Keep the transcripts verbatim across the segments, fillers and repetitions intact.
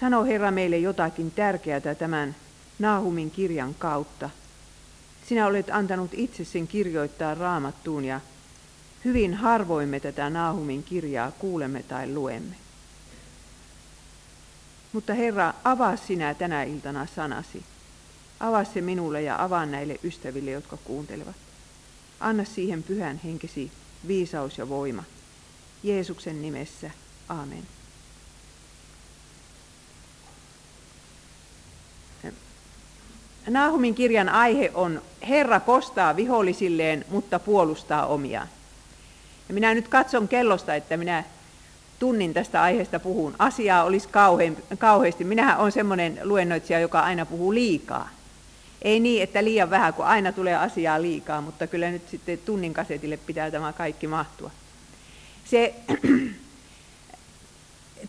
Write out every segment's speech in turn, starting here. Sano Herra meille jotakin tärkeää tämän Nahumin kirjan kautta. Sinä olet antanut itse sen kirjoittaa Raamattuun ja hyvin harvoin me tätä Nahumin kirjaa kuulemme tai luemme. Mutta Herra, avaa sinä tänä iltana sanasi. Avaa se minulle ja avaa näille ystäville, jotka kuuntelevat. Anna siihen pyhän henkesi viisaus ja voima. Jeesuksen nimessä. Aamen. Nahumin kirjan aihe on Herra kostaa vihollisilleen, mutta puolustaa omiaan. Ja minä nyt katson kellosta, että minä tunnin tästä aiheesta puhun. Asiaa olisi kauhean, kauheasti. Minähän olen semmoinen luennoitsija, joka aina puhuu liikaa. Ei niin, että liian vähän, kun aina tulee asiaa liikaa, mutta kyllä nyt sitten tunnin kasetille pitää tämä kaikki mahtua. Se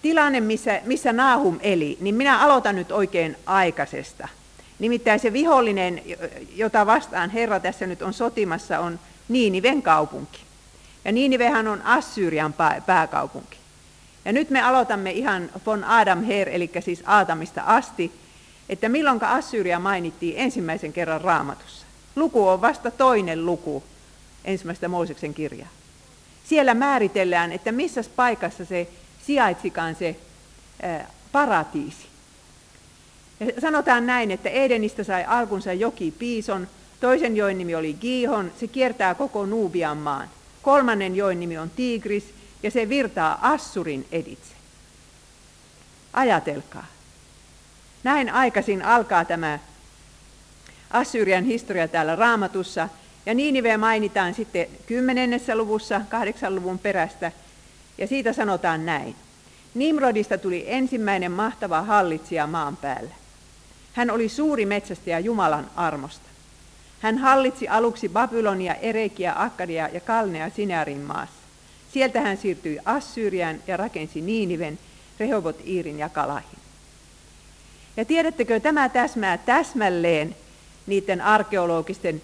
tilanne, missä, missä Nahum eli, niin minä aloitan nyt oikein aikaisesta. Nimittäin se vihollinen, jota vastaan Herra tässä nyt on sotimassa, on Niiniven kaupunki. Ja Niinivehän on Assyrian pääkaupunki. Ja nyt me aloitamme ihan von Adam her, eli siis Aatamista asti, että milloin Assyria mainittiin ensimmäisen kerran Raamatussa. Luku on vasta toinen luku ensimmäistä Mooseksen kirjaa. Siellä määritellään, että missä paikassa se sijaitsikaan se ää, paratiisi. Ja sanotaan näin, että Edenistä sai alkunsa joki Piison, toisen joen nimi oli Gihon, se kiertää koko Nuubian maan. Kolmannen joen nimi on Tigris ja se virtaa Assurin editse. Ajatelkaa. Näin aikaisin alkaa tämä Assyrian historia täällä Raamatussa. Ja Niinive mainitaan sitten kymmenennessä luvussa, kahdeksan luvun perästä. Ja siitä sanotaan näin. Nimrodista tuli ensimmäinen mahtava hallitsija maan päällä. Hän oli suuri metsästäjä Jumalan armosta. Hän hallitsi aluksi Babylonia, Erekiä, Akkadia ja Kalnea Sinearin maassa. Sieltä hän siirtyi Assyriaan ja rakensi Niiniven, Rehobot-Iirin ja Kalahin. Ja tiedättekö, tämä täsmää täsmälleen niiden arkeologisten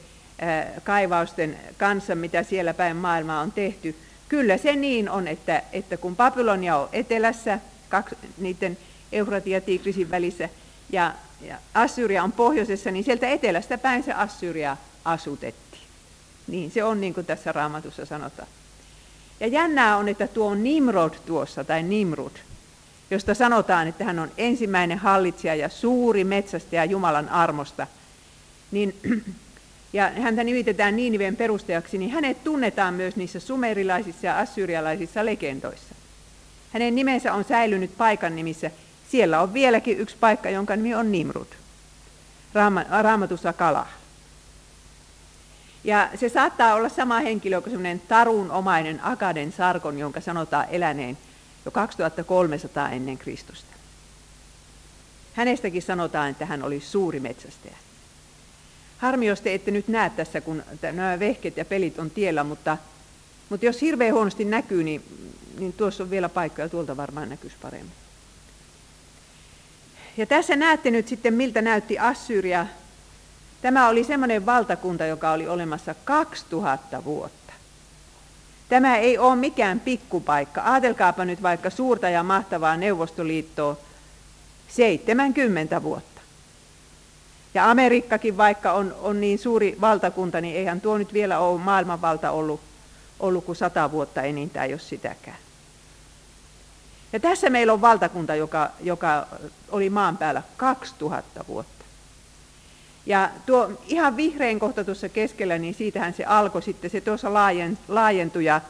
kaivausten kanssa, mitä siellä päin maailmaa on tehty. Kyllä se niin on, että, että kun Babylonia on etelässä, kaksi, niiden Eufratin ja Tigrisin välissä, ja, ja Assyria on pohjoisessa, niin sieltä etelästä päin se Assyria asutettiin. Niin se on niin kuin tässä Raamatussa sanotaan. Ja jännää on, että tuo on Nimrod tuossa, tai Nimrod, josta sanotaan, että hän on ensimmäinen hallitsija ja suuri metsästäjä Jumalan armosta. Niin, ja häntä nimitetään Niiniven perustajaksi, niin hänet tunnetaan myös niissä sumerilaisissa ja assyrialaisissa legendoissa. Hänen nimensä on säilynyt paikan nimissä. Siellä on vieläkin yksi paikka, jonka nimi on Nimrod, Raamatussa Kala. Ja se saattaa olla sama henkilö kuin semmoinen tarunomainen Akaden Sargon, jonka sanotaan eläneen jo kaksituhattakolmesataa ennen Kristusta. Hänestäkin sanotaan, että hän oli suuri metsästäjä. Harmi, jos te ette nyt näe tässä, kun nämä vehket ja pelit on tiellä, mutta, mutta jos hirveän huonosti näkyy, niin, niin tuossa on vielä paikka ja tuolta varmaan näkyisi paremmin. Ja tässä näette nyt sitten, miltä näytti Assyria. Tämä oli semmoinen valtakunta, joka oli olemassa kaksituhatta vuotta. Tämä ei ole mikään pikkupaikka. Aatelkaapa nyt vaikka suurta ja mahtavaa Neuvostoliittoa seitsemänkymmentä vuotta. Ja Amerikkakin, vaikka on, on niin suuri valtakunta, niin eihän tuo nyt vielä ole maailmanvalta ollut, ollut kuin sata vuotta enintään, jos sitäkään. Ja tässä meillä on valtakunta, joka, joka oli maan päällä kaksituhatta vuotta. Ja tuo ihan vihreän kohta tuossa keskellä, niin siitähän se alkoi sitten, se tuossa laajentui. Ja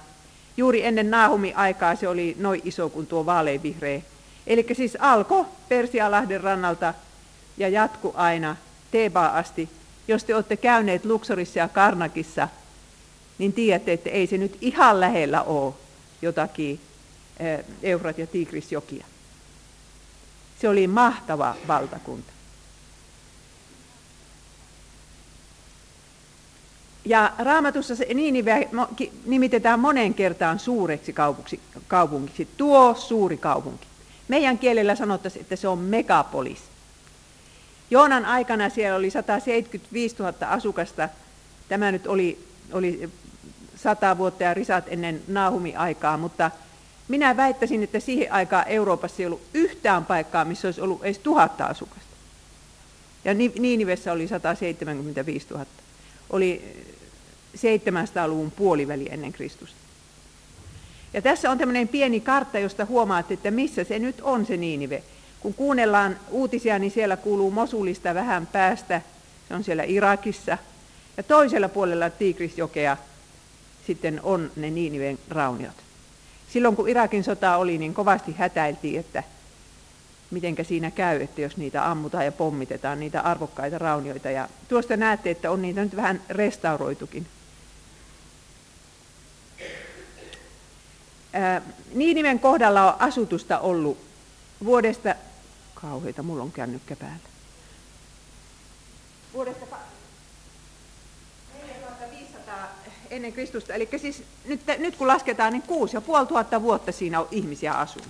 juuri ennen Nahumin aikaa se oli noin iso kuin tuo vaaleanvihreä. Eli siis alkoi Persialahden rannalta ja jatkui aina Teebaan asti. Jos te olette käyneet Luxorissa ja Karnakissa, niin tiedätte, että ei se nyt ihan lähellä ole jotakin Eufrat- ja Tigrisjokia. Se oli mahtava valtakunta. Ja Raamatussa se Niinive nimitetään monen kertaan suureksi kaupungiksi. Tuo suuri kaupunki. Meidän kielellä sanottaisiin, että se on megapolis. Joonan aikana siellä oli sata seitsemänkymmentäviisituhatta asukasta. Tämä nyt oli, oli sata vuotta ja risat ennen Nahumin aikaa, mutta Minä väittäisin, että siihen aikaan Euroopassa ei ollut yhtään paikkaa, missä olisi ollut edes tuhatta asukasta. Ja Niinivessä oli sata seitsemänkymmentäviisituhatta. Oli seitsemänsataaluvun puoliväli ennen Kristusta. Ja tässä on tämmöinen pieni kartta, josta huomaatte, että missä se nyt on se Niinive. Kun kuunnellaan uutisia, niin siellä kuuluu Mosulista vähän päästä. Se on siellä Irakissa. Ja toisella puolella Tigrisjokea sitten on ne Niiniven rauniot. Silloin kun Irakin sota oli, niin kovasti hätäiltiin, että mitenkä siinä käy, että jos niitä ammutaan ja pommitetaan, niitä arvokkaita raunioita. Ja tuosta näette, että on niitä nyt vähän restauroitukin. Ää, Niiniven kohdalla on asutusta ollut vuodesta, kauheita, mulla on kännykkä päällä, vuodesta neljätuhatta viisisataa ennen Kristusta, eli siis nyt, nyt kun lasketaan, niin kuusituhatta viisisataa vuotta siinä on ihmisiä asunut.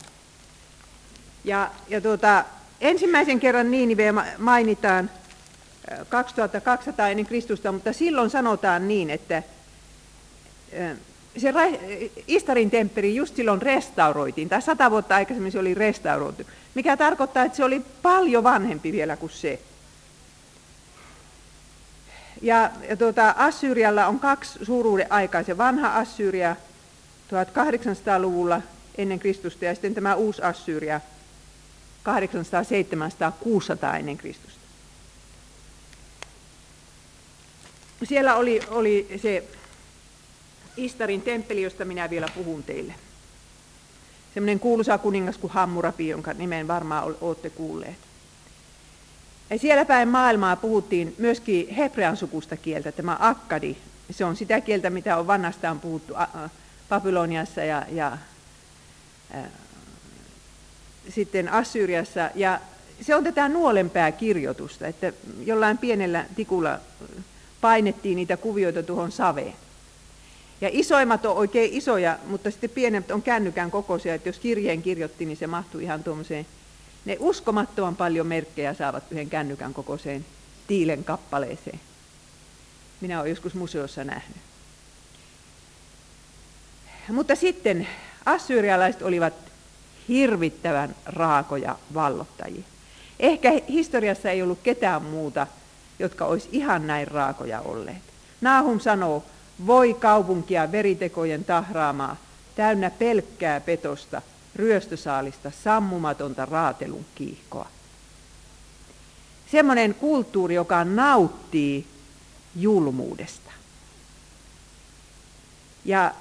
Ja, ja tuota, ensimmäisen kerran Niinive mainitaan kaksituhattakaksisataa ennen Kristusta, mutta silloin sanotaan niin, että se Ištarin temppeli just silloin restauroitiin, tai sata vuotta aikaisemmin se oli restauroitu, mikä tarkoittaa, että se oli paljon vanhempi vielä kuin se. Ja, ja tuota, Assyrialla on kaksi suuruuden aikaa, se vanha Assyria tuhatkahdeksansataaluvulla ennen Kristusta ja sitten tämä uusi Assyria kahdeksansataa seitsemänsataa kuusisataa ennen Kristusta. Siellä oli, oli se Ištarin temppeli, josta minä vielä puhun teille. Semmoinen kuuluisa kuningas kuin Hammurapi, jonka nimen varmaan olette kuulleet. Ja siellä päin maailmaa puhuttiin myöskin hebrean sukusta kieltä, tämä akkadi. Se on sitä kieltä, mitä on vanhastaan puhuttu Babyloniassa ja, ja äh, sitten Assyriassa. Ja se on tätä nuolempää kirjoitusta, että jollain pienellä tikulla painettiin niitä kuvioita tuohon saveen. Ja isoimmat on oikein isoja, mutta sitten pienemmät on kännykän kokoisia, että jos kirjeen kirjoitti, niin se mahtuu ihan tuommoiseen. Ne uskomattoman paljon merkkejä saavat yhden kännykän kokoiseen tiilen kappaleeseen. Minä olen joskus museossa nähnyt. Mutta sitten assyrialaiset olivat hirvittävän raakoja vallottajia. Ehkä historiassa ei ollut ketään muuta, jotka olisi ihan näin raakoja olleet. Nahum sanoo, voi kaupunkia veritekojen tahraamaa, täynnä pelkkää petosta, ryöstösaalista, sammumatonta raatelun kiihkoa. Semmoinen kulttuuri, joka nauttii julmuudesta. Ja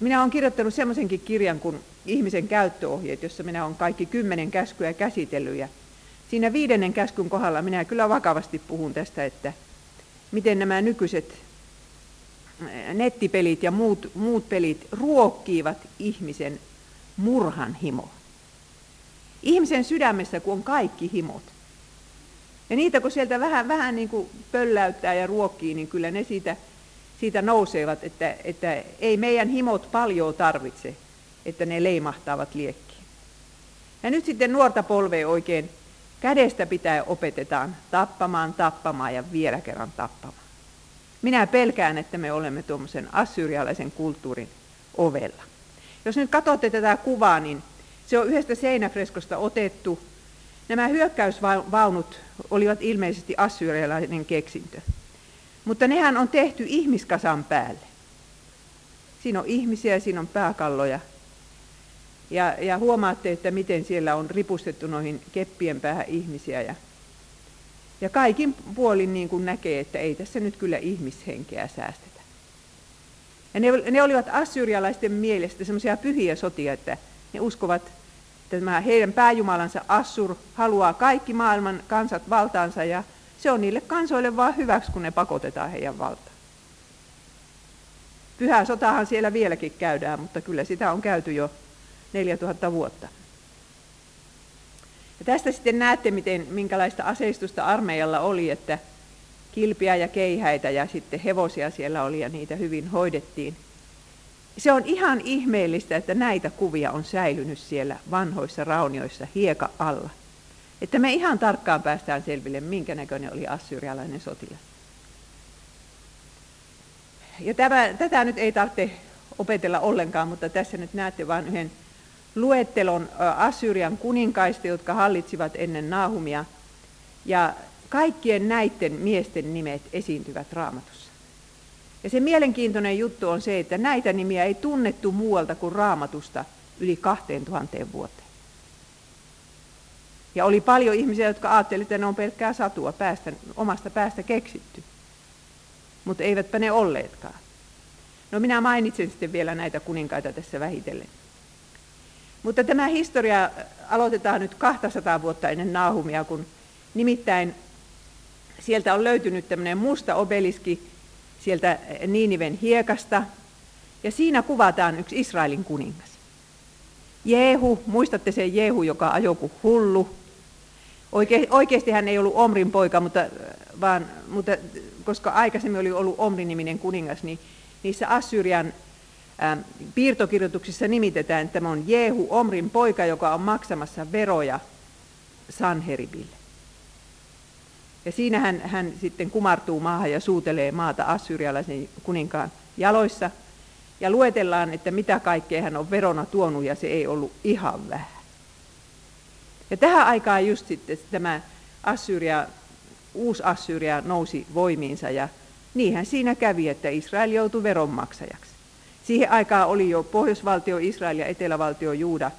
minä olen kirjoittanut semmoisenkin kirjan kuin Ihmisen käyttöohjeet, jossa minä olen kaikki kymmenen käskyä käsitellyt. Ja siinä viidennen käskyn kohdalla minä kyllä vakavasti puhun tästä, että miten nämä nykyiset nettipelit ja muut, muut pelit ruokkiivat ihmisen murhan himo. Ihmisen sydämessä, kun on kaikki himot. Ja niitä, kun sieltä vähän, vähän niin kuin pölläyttää ja ruokkii, niin kyllä ne siitä, siitä nousevat, että, että ei meidän himot paljon tarvitse, että ne leimahtavat liekkiin. Ja nyt sitten nuorta polvea oikein kädestä pitää opetetaan tappamaan, tappamaan ja vielä kerran tappamaan. Minä pelkään, että me olemme tuommoisen assyrialaisen kulttuurin ovella. Jos nyt katsotte tätä kuvaa, niin se on yhdestä seinäfreskosta otettu. Nämä hyökkäysvaunut olivat ilmeisesti assyrialainen keksintö. Mutta nehän on tehty ihmiskasan päälle. Siinä on ihmisiä, siinä on pääkalloja. Ja, ja huomaatte, että miten siellä on ripustettu noihin keppien päähän ihmisiä. Ja Ja kaikin puolin niin kuin näkee, että ei tässä nyt kyllä ihmishenkeä säästetä. Ja ne, ne olivat assyrialaisten mielestä semmoisia pyhiä sotia, että ne uskovat, että tämä heidän pääjumalansa Assur haluaa kaikki maailman kansat valtaansa, ja se on niille kansoille vaan hyväksi, kun ne pakotetaan heidän valtaan. Pyhää sotahan siellä vieläkin käydään, mutta kyllä sitä on käyty jo neljätuhatta vuotta. Ja tästä sitten näette, miten, minkälaista aseistusta armeijalla oli, että kilpiä ja keihäitä ja sitten hevosia siellä oli ja niitä hyvin hoidettiin. Se on ihan ihmeellistä, että näitä kuvia on säilynyt siellä vanhoissa raunioissa hieka alla. Että me ihan tarkkaan päästään selville, minkä näköinen oli assyrialainen sotilas. Ja tämä, tätä nyt ei tarvitse opetella ollenkaan, mutta tässä nyt näette vain yhden luettelon Assyrian kuninkaista, jotka hallitsivat ennen Nahumia. Ja kaikkien näiden miesten nimet esiintyvät Raamatussa. Ja se mielenkiintoinen juttu on se, että näitä nimiä ei tunnettu muualta kuin Raamatusta yli kaksituhatta vuoteen. Ja oli paljon ihmisiä, jotka ajattelivat, että ne on pelkkää satua päästä, omasta päästä keksitty. Mutta eivätpä ne olleetkaan. No minä mainitsen sitten vielä näitä kuninkaita tässä vähitellen. Mutta tämä historia aloitetaan nyt kaksisataa vuotta ennen Nahumia, kun nimittäin sieltä on löytynyt tämmöinen musta obeliski sieltä Niiniven hiekasta. Ja siinä kuvataan yksi Israelin kuningas. Jehu, muistatte sen Jehu, joka ajoi kuin hullu. Oike, oikeasti hän ei ollut Omrin poika, mutta, vaan, mutta koska aikaisemmin oli ollut Omri-niminen kuningas, niin niissä Assyrian ä, piirtokirjoituksissa nimitetään, että tämä on Jehu, Omrin poika, joka on maksamassa veroja Sanheribille. Ja siinä hän, hän sitten kumartuu maahan ja suutelee maata assyrialaisen kuninkaan jaloissa. Ja luetellaan, että mitä kaikkea hän on verona tuonut, ja se ei ollut ihan vähän. Ja tähän aikaan just sitten tämä Assyria, uusi Assyria nousi voimiinsa, ja niinhän siinä kävi, että Israel joutui veronmaksajaksi. Siihen aikaan oli jo pohjoisvaltio Israel ja etelävaltio Juuda,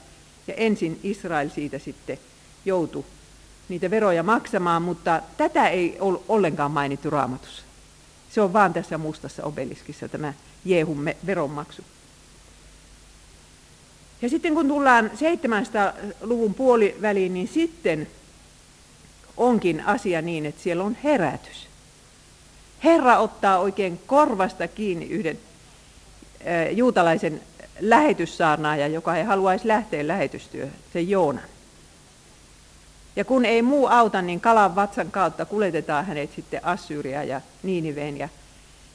ja ensin Israel siitä sitten joutui niitä veroja maksamaan, mutta tätä ei ole ollenkaan mainittu Raamatussa. Se on vaan tässä mustassa obeliskissa tämä Jehun veronmaksu. Ja sitten kun tullaan seitsemänsadan luvun puoliväliin, niin sitten onkin asia niin, että siellä on herätys. Herra ottaa oikein korvasta kiinni yhden juutalaisen lähetyssaarnaajan, joka ei haluaisi lähteä lähetystyöhön, se Joona. Ja kun ei muu auta, niin kalan vatsan kautta kuljetetaan hänet sitten Assyriaan ja Niiniveen. Ja,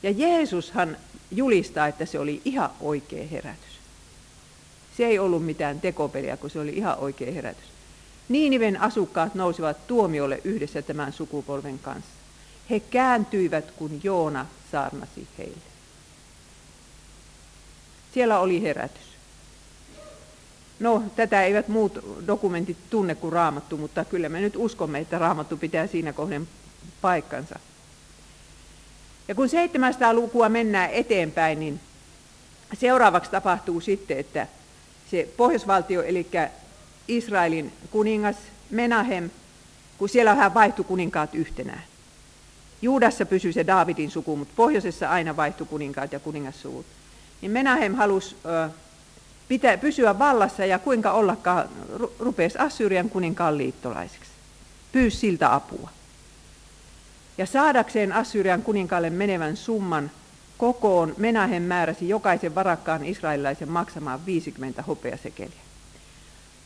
ja Jeesushan julistaa, että se oli ihan oikea herätys. Se ei ollut mitään tekopeliä, kun se oli ihan oikea herätys. Niiniven asukkaat nousivat tuomiolle yhdessä tämän sukupolven kanssa. He kääntyivät, kun Joona saarnasi heille. Siellä oli herätys. No, tätä eivät muut dokumentit tunne kuin Raamattu, mutta kyllä me nyt uskomme, että Raamattu pitää siinä kohden paikkansa. Ja kun seitsemänsataa lukua mennään eteenpäin, niin seuraavaksi tapahtuu sitten, että se pohjoisvaltio, eli Israelin kuningas Menahem, kun siellä vähän vaihtui kuninkaat yhtenään. Juudassa pysyi se Daavidin suku, mutta pohjoisessa aina vaihtui kuninkaat ja kuningassuvut. Niin Menahem halusi pitää pysyä vallassa, ja kuinka ollakaan rupesi Assyrian kuninkaan liittolaiseksi. Pyysi siltä apua. Ja saadakseen Assyrian kuninkaalle menevän summan kokoon Menahem määräsi jokaisen varakkaan israelilaisen maksamaan viisikymmentä hopeasekeliä.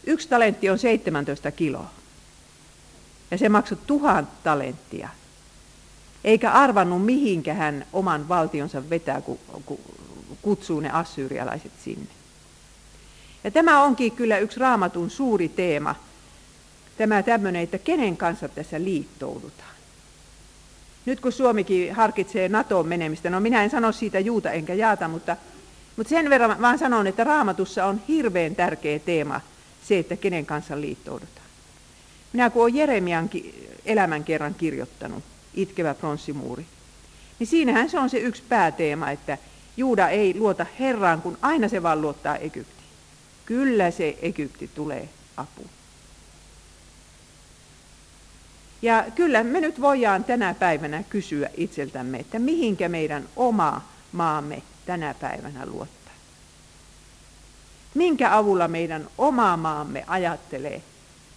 Yksi talentti on seitsemäntoista kiloa. Ja se maksoi tuhat talenttia. Eikä arvannut mihinkä hän oman valtionsa vetää, kun kutsuu ne assyrialaiset sinne. Ja tämä onkin kyllä yksi Raamatun suuri teema, tämä tämmöinen, että kenen kanssa tässä liittoudutaan. Nyt kun Suomikin harkitsee NATOon menemistä, no minä en sano siitä juuta enkä jaata, mutta, mutta sen verran vaan sanon, että Raamatussa on hirveän tärkeä teema se, että kenen kanssa liittoudutaan. Minä kun olen Jeremian elämän kerran kirjoittanut, Itkevä pronssimuuri, niin siinähän se on se yksi pääteema, että Juuda ei luota Herraan, kun aina se vaan luottaa Egyptiin. Kyllä se Egypti tulee apuun. Ja kyllä me nyt voidaan tänä päivänä kysyä itseltämme, että mihinkä meidän oma maamme tänä päivänä luottaa. Minkä avulla meidän oma maamme ajattelee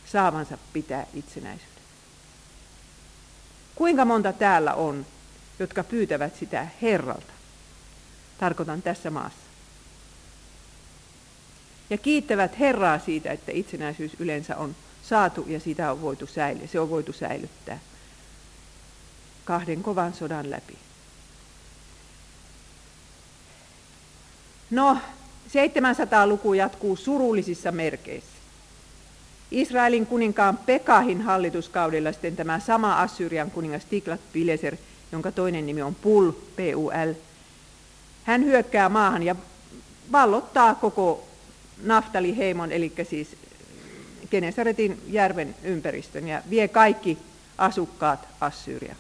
saavansa pitää itsenäisyyden. Kuinka monta täällä on, jotka pyytävät sitä Herralta? Tarkoitan tässä maassa. Ja kiittävät Herraa siitä, että itsenäisyys yleensä on saatu ja sitä on voitu säily- se on voitu säilyttää kahden kovan sodan läpi. No, seitsemänsataa luku jatkuu surullisissa merkeissä. Israelin kuninkaan Pekahin hallituskaudella sitten tämä sama Assyrian kuningas Tiglat-Pileser, jonka toinen nimi on Pul, P U L, hän hyökkää maahan ja vallottaa koko Naftali-heimon, eli siis Genesaretin järven ympäristön, ja vie kaikki asukkaat Assyria.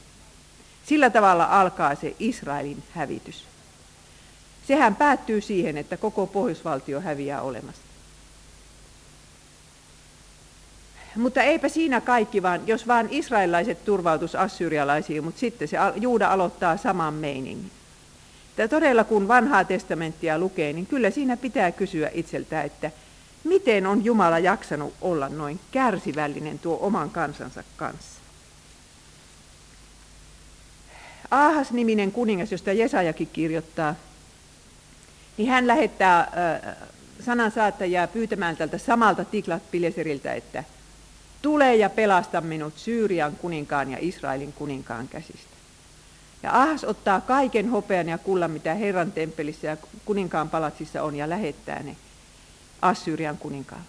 Sillä tavalla alkaa se Israelin hävitys. Sehän päättyy siihen, että koko pohjoisvaltio häviää olemasta. Mutta eipä siinä kaikki, vaan jos vaan israelilaiset turvautus assyrialaisiin, mutta sitten se Juuda aloittaa saman meiningin. Ja todella kun vanhaa testamenttia lukee, niin kyllä siinä pitää kysyä itseltä, että miten on Jumala jaksanut olla noin kärsivällinen tuo oman kansansa kanssa. Ahas-niminen kuningas, josta Jesajakin kirjoittaa, niin hän lähettää sanansaattajia pyytämään tältä samalta Tiglat-Pileseriltä, että tule ja pelasta minut Syyrian kuninkaan ja Israelin kuninkaan käsistä. Ja Ahas ottaa kaiken hopean ja kullan, mitä Herran temppelissä ja kuninkaan palatsissa on, ja lähettää ne Assyrian kuninkaalle.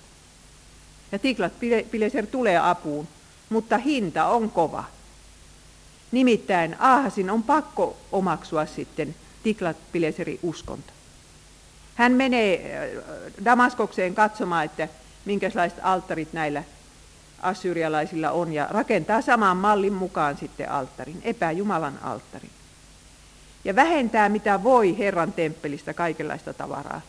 Ja Tiglat-Pileser tulee apuun, mutta hinta on kova. Nimittäin Ahasin on pakko omaksua sitten Tiglat-Pileserin uskonto. Hän menee Damaskokseen katsomaan, että minkälaiset alttarit näillä assyrialaisilla on, ja rakentaa samaan mallin mukaan sitten alttarin, epäjumalan alttarin. Ja vähentää mitä voi Herran temppelistä kaikenlaista tavaraa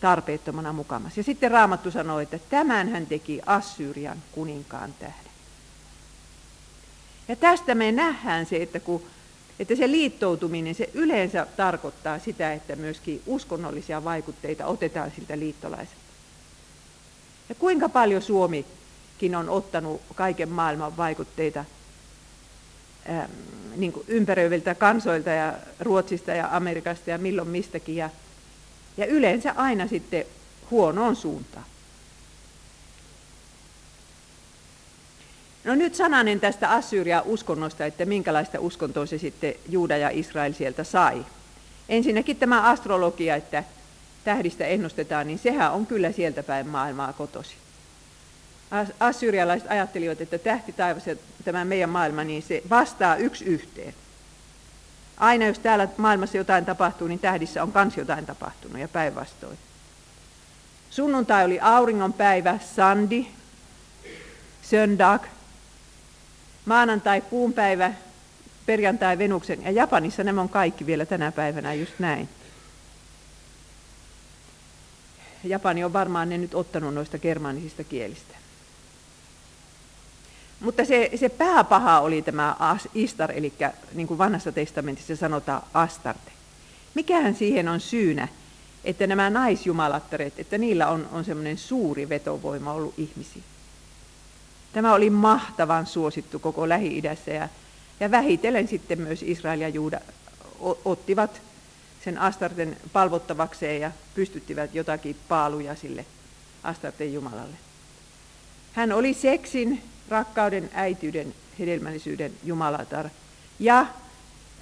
tarpeettomana mukamassa. Ja sitten Raamattu sanoo, että tämän hän teki Assyrian kuninkaan tähden. Ja tästä me nähdään se, että, kun, että se liittoutuminen, se yleensä tarkoittaa sitä, että myöskin uskonnollisia vaikutteita otetaan siltä liittolaiselta. Ja kuinka paljon Suomi on ottanut kaiken maailman vaikutteita ää, niin kuin ympäröiviltä kansoilta ja Ruotsista ja Amerikasta ja milloin mistäkin. Ja, ja yleensä aina sitten huonoon suuntaan. No nyt sananen tästä Assyria-uskonnosta, että minkälaista uskontoa se sitten Juuda ja Israel sieltä sai. Ensinnäkin tämä astrologia, että tähdistä ennustetaan, niin sehän on kyllä sieltä päin maailmaa kotoisin. Assyrialaiset ajattelivat, että tähti taivas ja tämä meidän maailma, niin se vastaa yksi yhteen. Aina jos täällä maailmassa jotain tapahtuu, niin tähdissä on kans jotain tapahtunut, ja päinvastoin. Sunnuntai oli auringonpäivä, sandi, söndag. Maanantai puunpäivä, perjantai Venuksen, ja Japanissa nämä on kaikki vielä tänä päivänä just näin. Japani on varmaan ne nyt ottanut noista germaanisista kielistä. Mutta se, se pääpaha oli tämä Istar, eli niin kuin vanhassa testamentissa sanotaan Astarte. Mikähän siihen on syynä, että nämä naisjumalattaret, että niillä on, on semmoinen suuri vetovoima ollut ihmisiin. Tämä oli mahtavan suosittu koko Lähi-idässä, ja, ja vähitellen sitten myös Israel ja Juuda ottivat sen Astarten palvottavakseen ja pystyttivät jotakin paaluja sille Astarten jumalalle. Hän oli seksin, rakkauden, äityyden, hedelmällisyyden jumalatar. Ja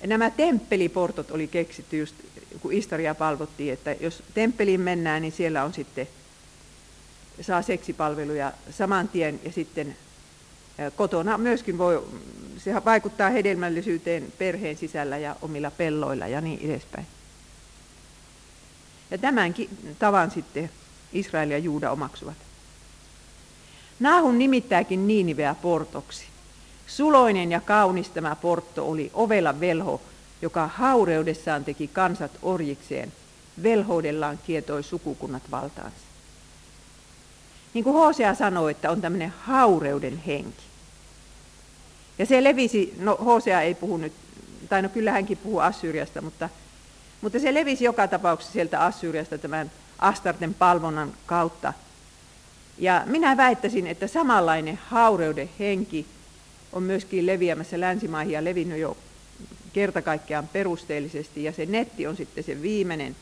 nämä temppeliportot oli keksitty just kun Istaria palvottiin, että jos temppeliin mennään, niin siellä on sitten, saa seksipalveluja saman tien, ja sitten kotona myöskin voi, se vaikuttaa hedelmällisyyteen perheen sisällä ja omilla pelloilla ja niin edespäin. Ja tämänkin tavan sitten Israel ja Juuda omaksuvat. Nahum nimittääkin Niiniveä portoksi. Suloinen ja kaunis tämä portto oli, ovela velho, joka haureudessaan teki kansat orjikseen, velhoudellaan kietoi sukukunnat valtaansa. Niin kuin Hoosea sanoi, että on tämmöinen haureuden henki. Ja se levisi, no Hoosea ei puhu nyt, tai no kyllä hänkin puhuu Assyriasta, mutta Mutta se levisi joka tapauksessa sieltä Assyriasta tämän Astarten palvonnan kautta. Ja minä väittäisin, että samanlainen haureuden henki on myöskin leviämässä länsimaihin ja levinnyt jo kertakaikkiaan perusteellisesti. Ja se netti on sitten se viimeinen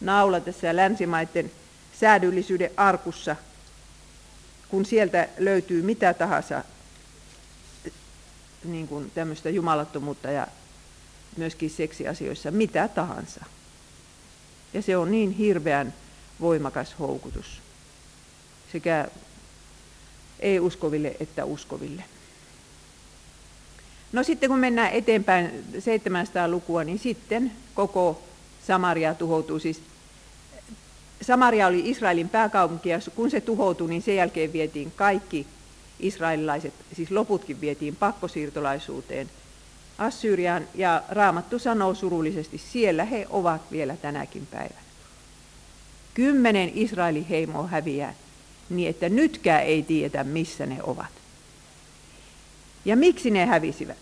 naula tässä länsimaiden säädyllisyyden arkussa, kun sieltä löytyy mitä tahansa niin kuin tämmöistä jumalattomuutta ja myöskin seksiasioissa, mitä tahansa. Ja se on niin hirveän voimakas houkutus sekä ei-uskoville että uskoville. No sitten kun mennään eteenpäin seitsemänsataa lukua, niin sitten koko Samaria tuhoutuu. Siis Samaria oli Israelin pääkaupunki, ja kun se tuhoutui, niin sen jälkeen vietiin kaikki israelilaiset, siis loputkin vietiin pakkosiirtolaisuuteen Assyriaan, ja Raamattu sanoo surullisesti, siellä he ovat vielä tänäkin päivänä. Kymmenen Israelin heimoa häviää, niin että nytkään ei tiedetä, missä ne ovat. Ja miksi ne hävisivät?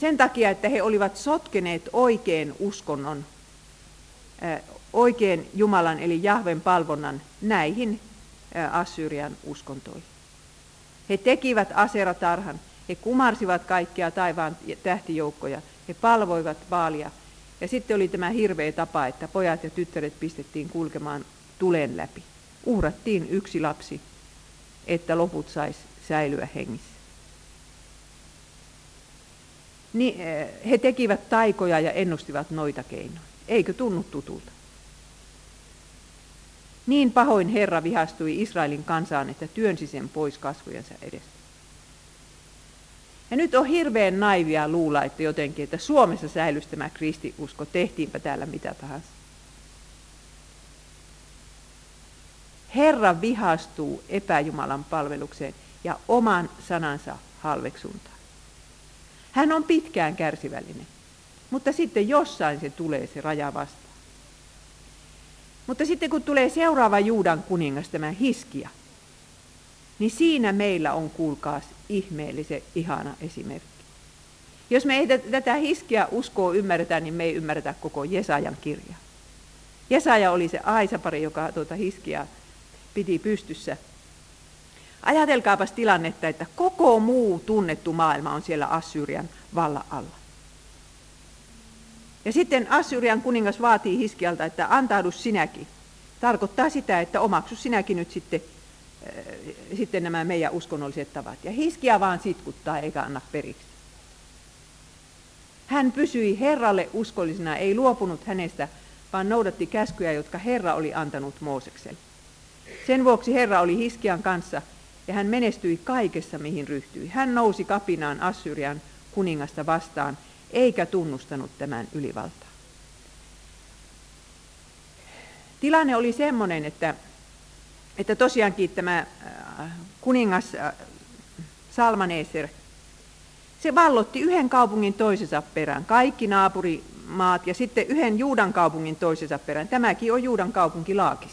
Sen takia, että he olivat sotkeneet oikean uskonnon, oikean Jumalan eli Jahven palvonnan näihin Assyrian uskontoihin. He tekivät aseratarhan, he kumarsivat kaikkia taivaan tähtijoukkoja, he palvoivat Baalia. Ja sitten oli tämä hirveä tapa, että pojat ja tyttäret pistettiin kulkemaan tulen läpi. Uhrattiin yksi lapsi, että loput saisi säilyä hengissä. Niin, he tekivät taikoja ja ennustivat noita keinoja. Eikö tunnu tutulta? Niin pahoin Herra vihastui Israelin kansaan, että työnsi sen pois kasvojensa edestä. Ja nyt on hirveän naivia luulla, että jotenkin, että Suomessa säilyisi tämä kristinusko, tehtiinpä täällä mitä tahansa. Herra vihastuu epäjumalan palvelukseen ja oman sanansa halveksuntaan. Hän on pitkään kärsivällinen, mutta sitten jossain se tulee se raja vastaan. Mutta sitten kun tulee seuraava Juudan kuningas, tämä Hiskia, niin siinä meillä on, kuulkaas, ihmeellisen ihana esimerkki. Jos me ei tätä Hiskiaa uskoa ymmärretä, niin me ei ymmärretä koko Jesajan kirjaa. Jesaja oli se aisapari, joka tuota Hiskiaa piti pystyssä. Ajatelkaapas tilannetta, että koko muu tunnettu maailma on siellä Assyrian vallan alla. Ja sitten Assyrian kuningas vaatii Hiskialta, että antaudu sinäkin. Tarkoittaa sitä, että omaksu sinäkin nyt sitten, äh, sitten nämä meidän uskonnolliset tavat. Ja Hiskia vaan sitkuttaa eikä anna periksi. Hän pysyi Herralle uskollisena, ei luopunut hänestä, vaan noudatti käskyjä, jotka Herra oli antanut Moosekselle. Sen vuoksi Herra oli Hiskian kanssa, ja hän menestyi kaikessa, mihin ryhtyi. Hän nousi kapinaan Assyrian kuningasta vastaan, eikä tunnustanut tämän ylivaltaa. Tilanne oli semmoinen, että, että tosiaankin tämä kuningas Salmaneser, se vallotti yhden kaupungin toisensa perään, kaikki naapurimaat, ja sitten yhden Juudan kaupungin toisensa perään. Tämäkin on Juudan kaupunki Laakis.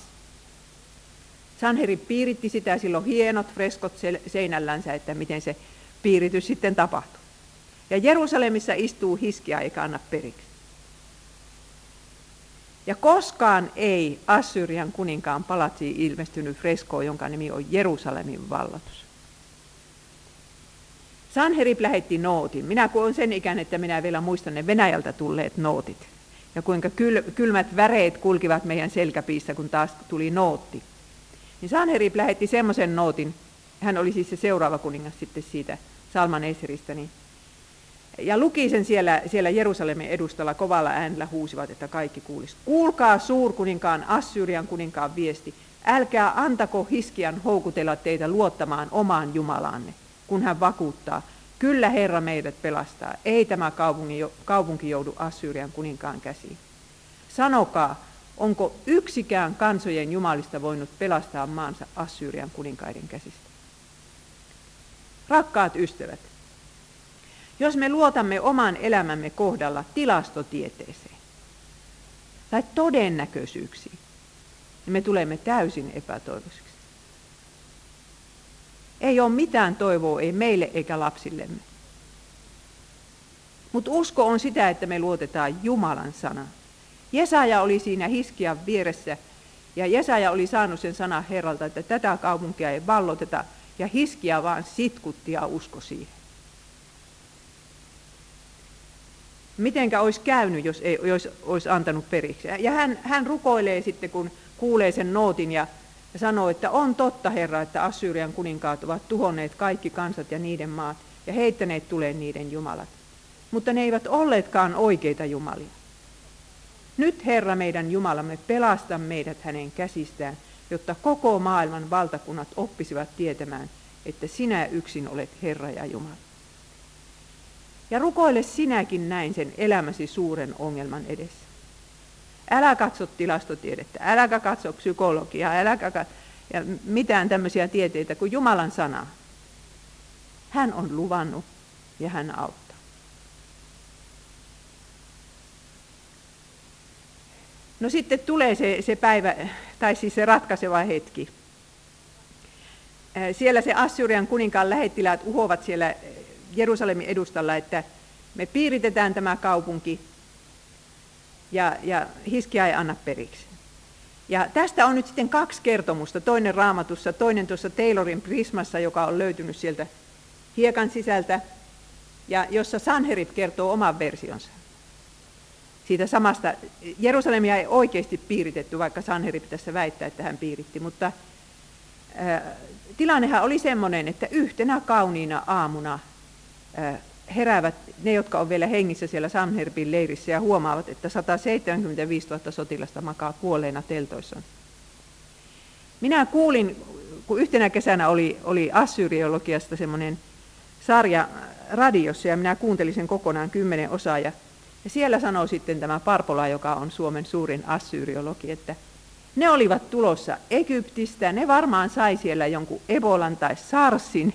Sanherib piiritti sitä, silloin hienot freskot seinällänsä, että miten se piiritys sitten tapahtui. Ja Jerusalemissa istuu Hiskia eikä anna periksi. Ja koskaan ei Assyrian kuninkaan palatsiin ilmestynyt freskoa, jonka nimi on Jerusalemin vallatus. Sanherib lähetti nootin. Minä kun olen sen ikään, että minä vielä muistan ne Venäjältä tulleet nootit. Ja kuinka kylmät väreet kulkivat meidän selkäpiissä, kun taas tuli nootti. Niin Sanherib lähetti semmoisen nootin, hän oli siis se seuraava kuningas sitten siitä Salmaneseristä, niin, ja luki sen siellä, siellä Jerusalemin edustalla, kovalla äänellä huusivat, että kaikki kuulisivat. Kuulkaa suurkuninkaan, Assyrian kuninkaan viesti, älkää antako Hiskian houkutella teitä luottamaan omaan Jumalaanne, kun hän vakuuttaa, kyllä Herra meidät pelastaa, ei tämä kaupunki, kaupunki joudu Assyrian kuninkaan käsiin. Sanokaa, onko yksikään kansojen jumalista voinut pelastaa maansa Assyrian kuninkaiden käsistä? Rakkaat ystävät, jos me luotamme oman elämämme kohdalla tilastotieteeseen tai todennäköisyyksiin, niin me tulemme täysin epätoivoisiksi. Ei ole mitään toivoa, ei meille eikä lapsillemme. Mutta usko on sitä, että me luotetaan Jumalan sanaan. Jesaja oli siinä Hiskian vieressä, ja Jesaja oli saanut sen sanan Herralta, että tätä kaupunkia ei valloteta, ja Hiskia vaan sitkutti ja uskoi siihen. Mitenkä olisi käynyt, jos ei jos olisi antanut periksi? Ja hän, hän rukoilee sitten, kun kuulee sen nootin, ja sanoo, että on totta, Herra, että Assyrian kuninkaat ovat tuhonneet kaikki kansat ja niiden maat, ja heittäneet tuleen niiden jumalat. Mutta ne eivät olleetkaan oikeita jumalia. Nyt Herra meidän Jumalamme, pelasta meidät hänen käsistään, jotta koko maailman valtakunnat oppisivat tietämään, että sinä yksin olet Herra ja Jumala. Ja rukoile sinäkin näin sen elämäsi suuren ongelman edessä. Älä katso tilastotiedettä, äläkä katso psykologiaa, äläkä katso ja mitään tämmöisiä tieteitä kuin Jumalan sanaa. Hän on luvannut ja hän auttaa. No sitten tulee se, se päivä, tai siis se ratkaiseva hetki. Siellä se Assyrian kuninkaan lähettiläät uhoavat siellä Jerusalemin edustalla, että me piiritetään tämä kaupunki ja, ja Hiskia ei anna periksi. Ja tästä on nyt sitten kaksi kertomusta, toinen Raamatussa, toinen tuossa Taylorin prismassa, joka on löytynyt sieltä hiekan sisältä, ja jossa Sanherib kertoo oman versionsa siitä samasta. Jerusalemia ei oikeasti piiritetty, vaikka Sanherib tässä väittää, että hän piiritti, mutta äh, tilannehan oli semmoinen, että yhtenä kauniina aamuna äh, heräävät ne, jotka on vielä hengissä siellä Sanheribin leirissä, ja huomaavat, että sata seitsemänkymmentäviisituhatta sotilasta makaa kuolleena teltoissaan. Minä kuulin, kun yhtenä kesänä oli, oli assyriologiasta semmoinen sarja radiossa, ja minä kuuntelin sen kokonaan kymmenen osaa, ja, ja siellä sanoi sitten tämä Parpola, joka on Suomen suurin assyriologi, että ne olivat tulossa Egyptistä, ne varmaan sai siellä jonkun Ebolan tai SARSin,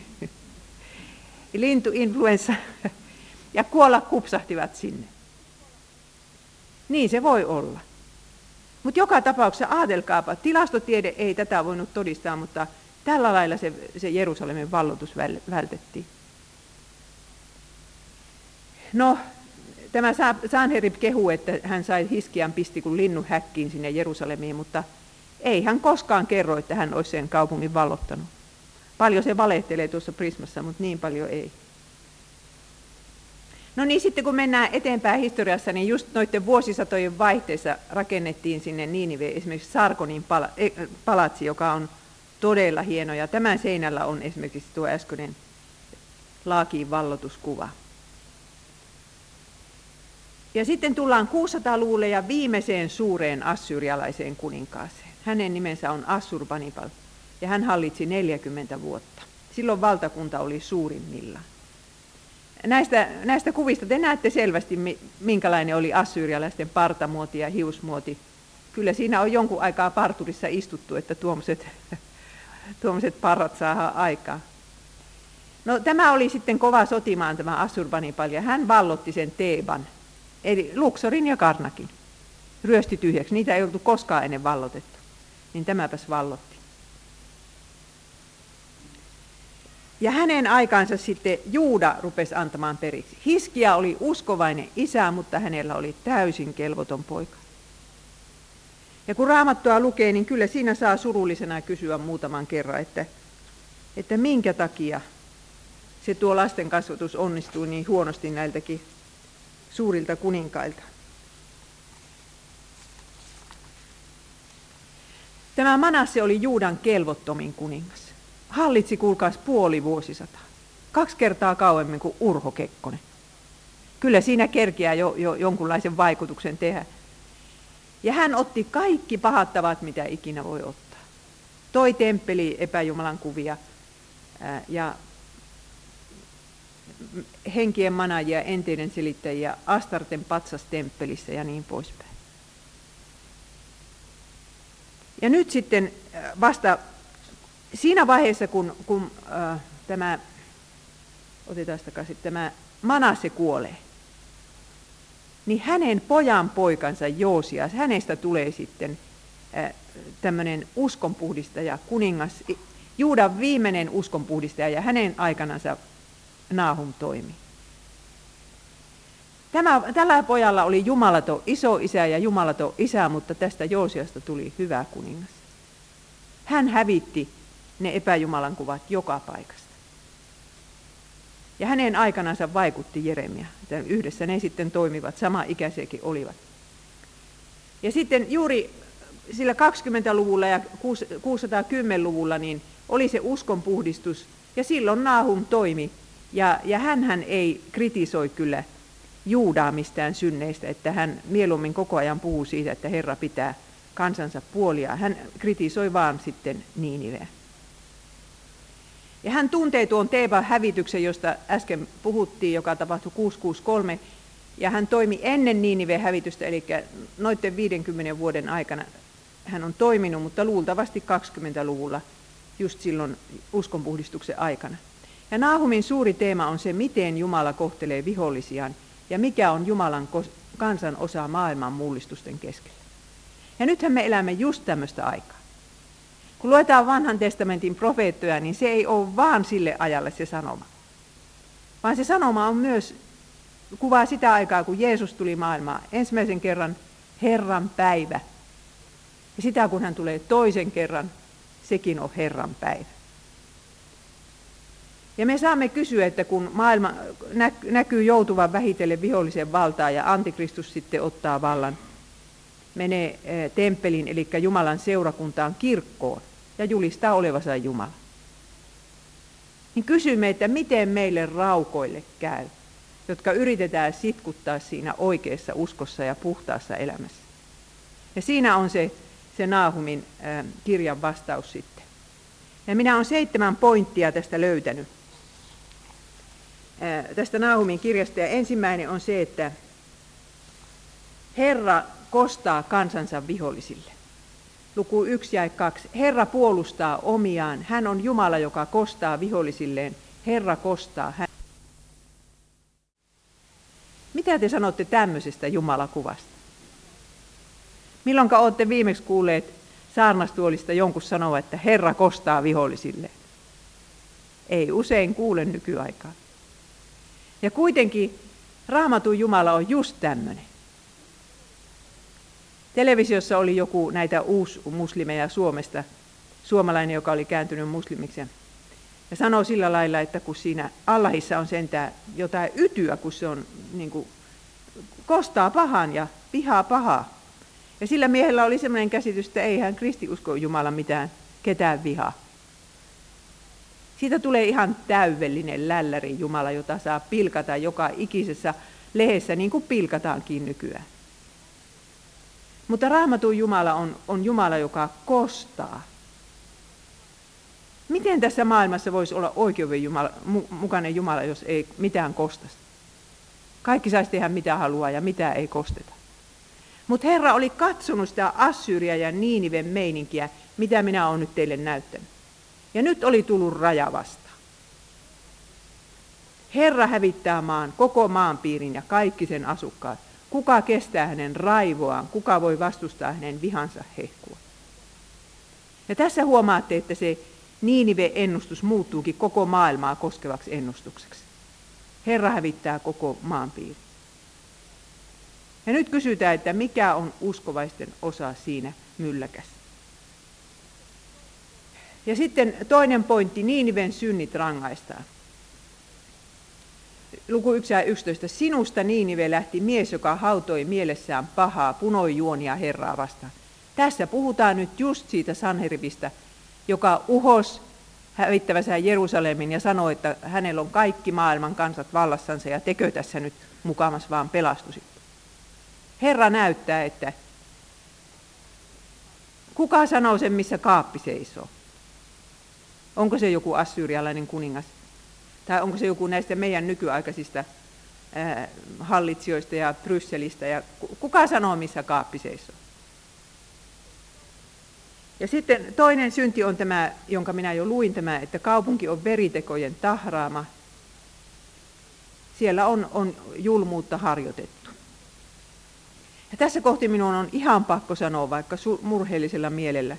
lintuinfluenssa, ja kuolla kupsahtivat sinne. Niin se voi olla. Mutta joka tapauksessa ajatelkaapa, tilastotiede ei tätä voinut todistaa, mutta tällä lailla se, se Jerusalemin valloitus vältettiin. No, tämä Sanherib kehu, että hän sai Hiskian pisti kuin linnun häkkiin sinne Jerusalemiin, mutta ei hän koskaan kerro, että hän olisi sen kaupungin vallottanut. Paljon se valehtelee tuossa prismassa, mutta niin paljon ei. No niin, sitten kun mennään eteenpäin historiassa, niin just noiden vuosisatojen vaihteessa rakennettiin sinne Niiniveen esimerkiksi Sargonin palatsi, joka on todella hieno. Ja tämän seinällä on esimerkiksi tuo äskeinen Laakiin vallotuskuva. Ja sitten tullaan kuusisataa-luvulle ja viimeiseen suureen assyrialaiseen kuninkaaseen. Hänen nimensä on Assurbanipal. Ja hän hallitsi neljäkymmentä vuotta. Silloin valtakunta oli suurimmillaan. Näistä, näistä kuvista te näette selvästi, minkälainen oli assyrialaisten partamuoti ja hiusmuoti. Kyllä siinä on jonkun aikaa parturissa istuttu, että tuommoiset, tuommoiset parrat saadaan aikaa. No, tämä oli sitten kova sotimaan tämä Assurbanipal, ja hän vallotti sen Teeban, eli Luksorin ja Karnakin. Ryösti tyhjäksi, niitä ei oltu koskaan ennen vallotettu, niin tämäpäs vallotti. Ja hänen aikaansa sitten Juuda rupesi antamaan periksi. Hiskia oli uskovainen isä, mutta hänellä oli täysin kelvoton poika. Ja kun Raamattua lukee, niin kyllä siinä saa surullisena kysyä muutaman kerran, että, että minkä takia se tuo lasten kasvatus onnistuu niin huonosti näiltäkin suurilta kuninkailta. Tämä Manasse oli Juudan kelvottomin kuningas. Hallitsi, kuulkaas, puoli vuosisataa. Kaksi kertaa kauemmin kuin Urho Kekkonen. Kyllä siinä kerkiää jo, jo jonkunlaisen vaikutuksen tehdä. Ja hän otti kaikki pahat tavat, mitä ikinä voi ottaa. Toi temppeli epäjumalan kuvia ja henkien manajia, enteiden selittäjiä, Astarten patsas temppelissä ja niin poispäin. Ja nyt sitten vasta... Siinä vaiheessa, kun, kun äh, tämä, otetaan takaisin, tämä Manasse kuolee, niin hänen pojan poikansa Joosias, hänestä tulee sitten äh, tämmöinen uskonpuhdistaja, kuningas, Juudan viimeinen uskonpuhdistaja, ja hänen aikanansa Nahum toimi. Tämä, tällä pojalla oli jumalaton isoisä ja jumalaton isä, mutta tästä Joosiasta tuli hyvä kuningas. Hän hävitti ne epäjumalan kuvat joka paikasta. Ja hänen aikanansa vaikutti Jeremia. Yhdessä ne sitten toimivat, sama ikäisiäkin olivat. Ja sitten juuri sillä kaksikymmentäluvulla ja kuusisataakymmenluvulla niin oli se uskonpuhdistus, ja silloin Nahum toimi. Ja, ja hänhän ei kritisoi kyllä Juudaa mistään synneistä, että hän mieluummin koko ajan puhuu siitä, että Herra pitää kansansa puolia. Hän kritisoi vaan sitten Niiniveä. Ja hän tuntee tuon Teeban hävityksen, josta äsken puhuttiin, joka tapahtui kuusi kuusi kolme, Ja hän toimi ennen Niiniven hävitystä, eli noiden viidenkymmenen vuoden aikana hän on toiminut, mutta luultavasti kaksikymmentäluvulla, just silloin uskonpuhdistuksen aikana. Ja Nahumin suuri teema on se, miten Jumala kohtelee vihollisiaan ja mikä on Jumalan kansan osa maailman mullistusten keskellä. Ja nythän me elämme just tämmöistä aikaa. Kun luetaan vanhan testamentin profeettoja, niin se ei ole vaan sille ajalle se sanoma. Vaan se sanoma on myös, kuvaa sitä aikaa, kun Jeesus tuli maailmaan ensimmäisen kerran, Herran päivä. Ja sitä, kun hän tulee toisen kerran, sekin on Herran päivä. Ja me saamme kysyä, että kun maailma näkyy joutuvan vähitellen vihollisen valtaan ja antikristus sitten ottaa vallan, menee temppelin, eli Jumalan seurakuntaan, kirkkoon ja julistaa olevansa Jumala. Niin kysymme, että miten meille raukoille käy, jotka yritetään sitkuttaa siinä oikeassa uskossa ja puhtaassa elämässä. Ja siinä on se, se Nahumin kirjan vastaus sitten. Ja minä olen seitsemän pointtia tästä löytänyt, tästä Nahumin kirjasta. Ja ensimmäinen on se, että Herra kostaa kansansa vihollisille. Luku yksi ja kaksi. Herra puolustaa omiaan. Hän on Jumala, joka kostaa vihollisilleen. Herra kostaa hän. Mitä te sanotte tämmöisestä Jumalakuvasta? Milloinka olette viimeksi kuulleet saarnastuolista jonkun sanoa, että Herra kostaa vihollisilleen? Ei usein kuule nykyaikaan. Ja kuitenkin Raamatun Jumala on just tämmöinen. Televisiossa oli joku näitä uusmuslimeja Suomesta, suomalainen, joka oli kääntynyt muslimiksi, ja sanoi sillä lailla, että kun siinä Allahissa on sentään jotain ytyä, kun se on, niin kuin, kostaa pahan ja vihaa pahaa. Ja sillä miehellä oli sellainen käsitys, että eihän kristiusko Jumala mitään ketään vihaa. Siitä tulee ihan täydellinen lälläri Jumala, jota saa pilkata joka ikisessä lehdessä, niin kuin pilkataankin nykyään. Mutta Raamatun Jumala on, on Jumala, joka kostaa. Miten tässä maailmassa voisi olla oikeuden Jumala, mukainen Jumala, jos ei mitään kostasta? Kaikki saisi tehdä mitä haluaa ja mitä ei kosteta. Mutta Herra oli katsonut sitä Assyria ja Niiniven meininkiä, mitä minä olen nyt teille näyttänyt. Ja nyt oli tullut raja vastaan. Herra hävittää maan, koko maanpiirin ja kaikki sen asukkaat. Kuka kestää hänen raivoaan, kuka voi vastustaa hänen vihansa hehkua. Ja tässä huomaatte, että se Niinive-ennustus muuttuukin koko maailmaa koskevaksi ennustukseksi. Herra hävittää koko maanpiiri. Ja nyt kysytään, että mikä on uskovaisten osa siinä mylläkässä. Ja sitten toinen pointti, Niiniven synnit rangaistaan. Luku yksi ja yksitoista. Sinusta Niinive lähti mies, joka hautoi mielessään pahaa, punoi juonia Herraa vastaan. Tässä puhutaan nyt just siitä Sanheribistä, joka uhosi hävittävänsä Jerusalemin ja sanoi, että hänellä on kaikki maailman kansat vallassansa ja tekö tässä nyt mukamas vaan pelastusi. Herra näyttää, että kuka sanoo sen, missä kaappi seisoo? Onko se joku assyrialainen kuningas? Tai onko se joku näistä meidän nykyaikaisista ää, hallitsijoista ja Brysselistä? Ja kuka sanoo, missä kaappi seisoo? Ja sitten toinen synti on tämä, jonka minä jo luin, tämä, että kaupunki on veritekojen tahraama. Siellä on, on julmuutta harjoitettu. Ja tässä kohti minun on ihan pakko sanoa, vaikka murheellisella mielellä,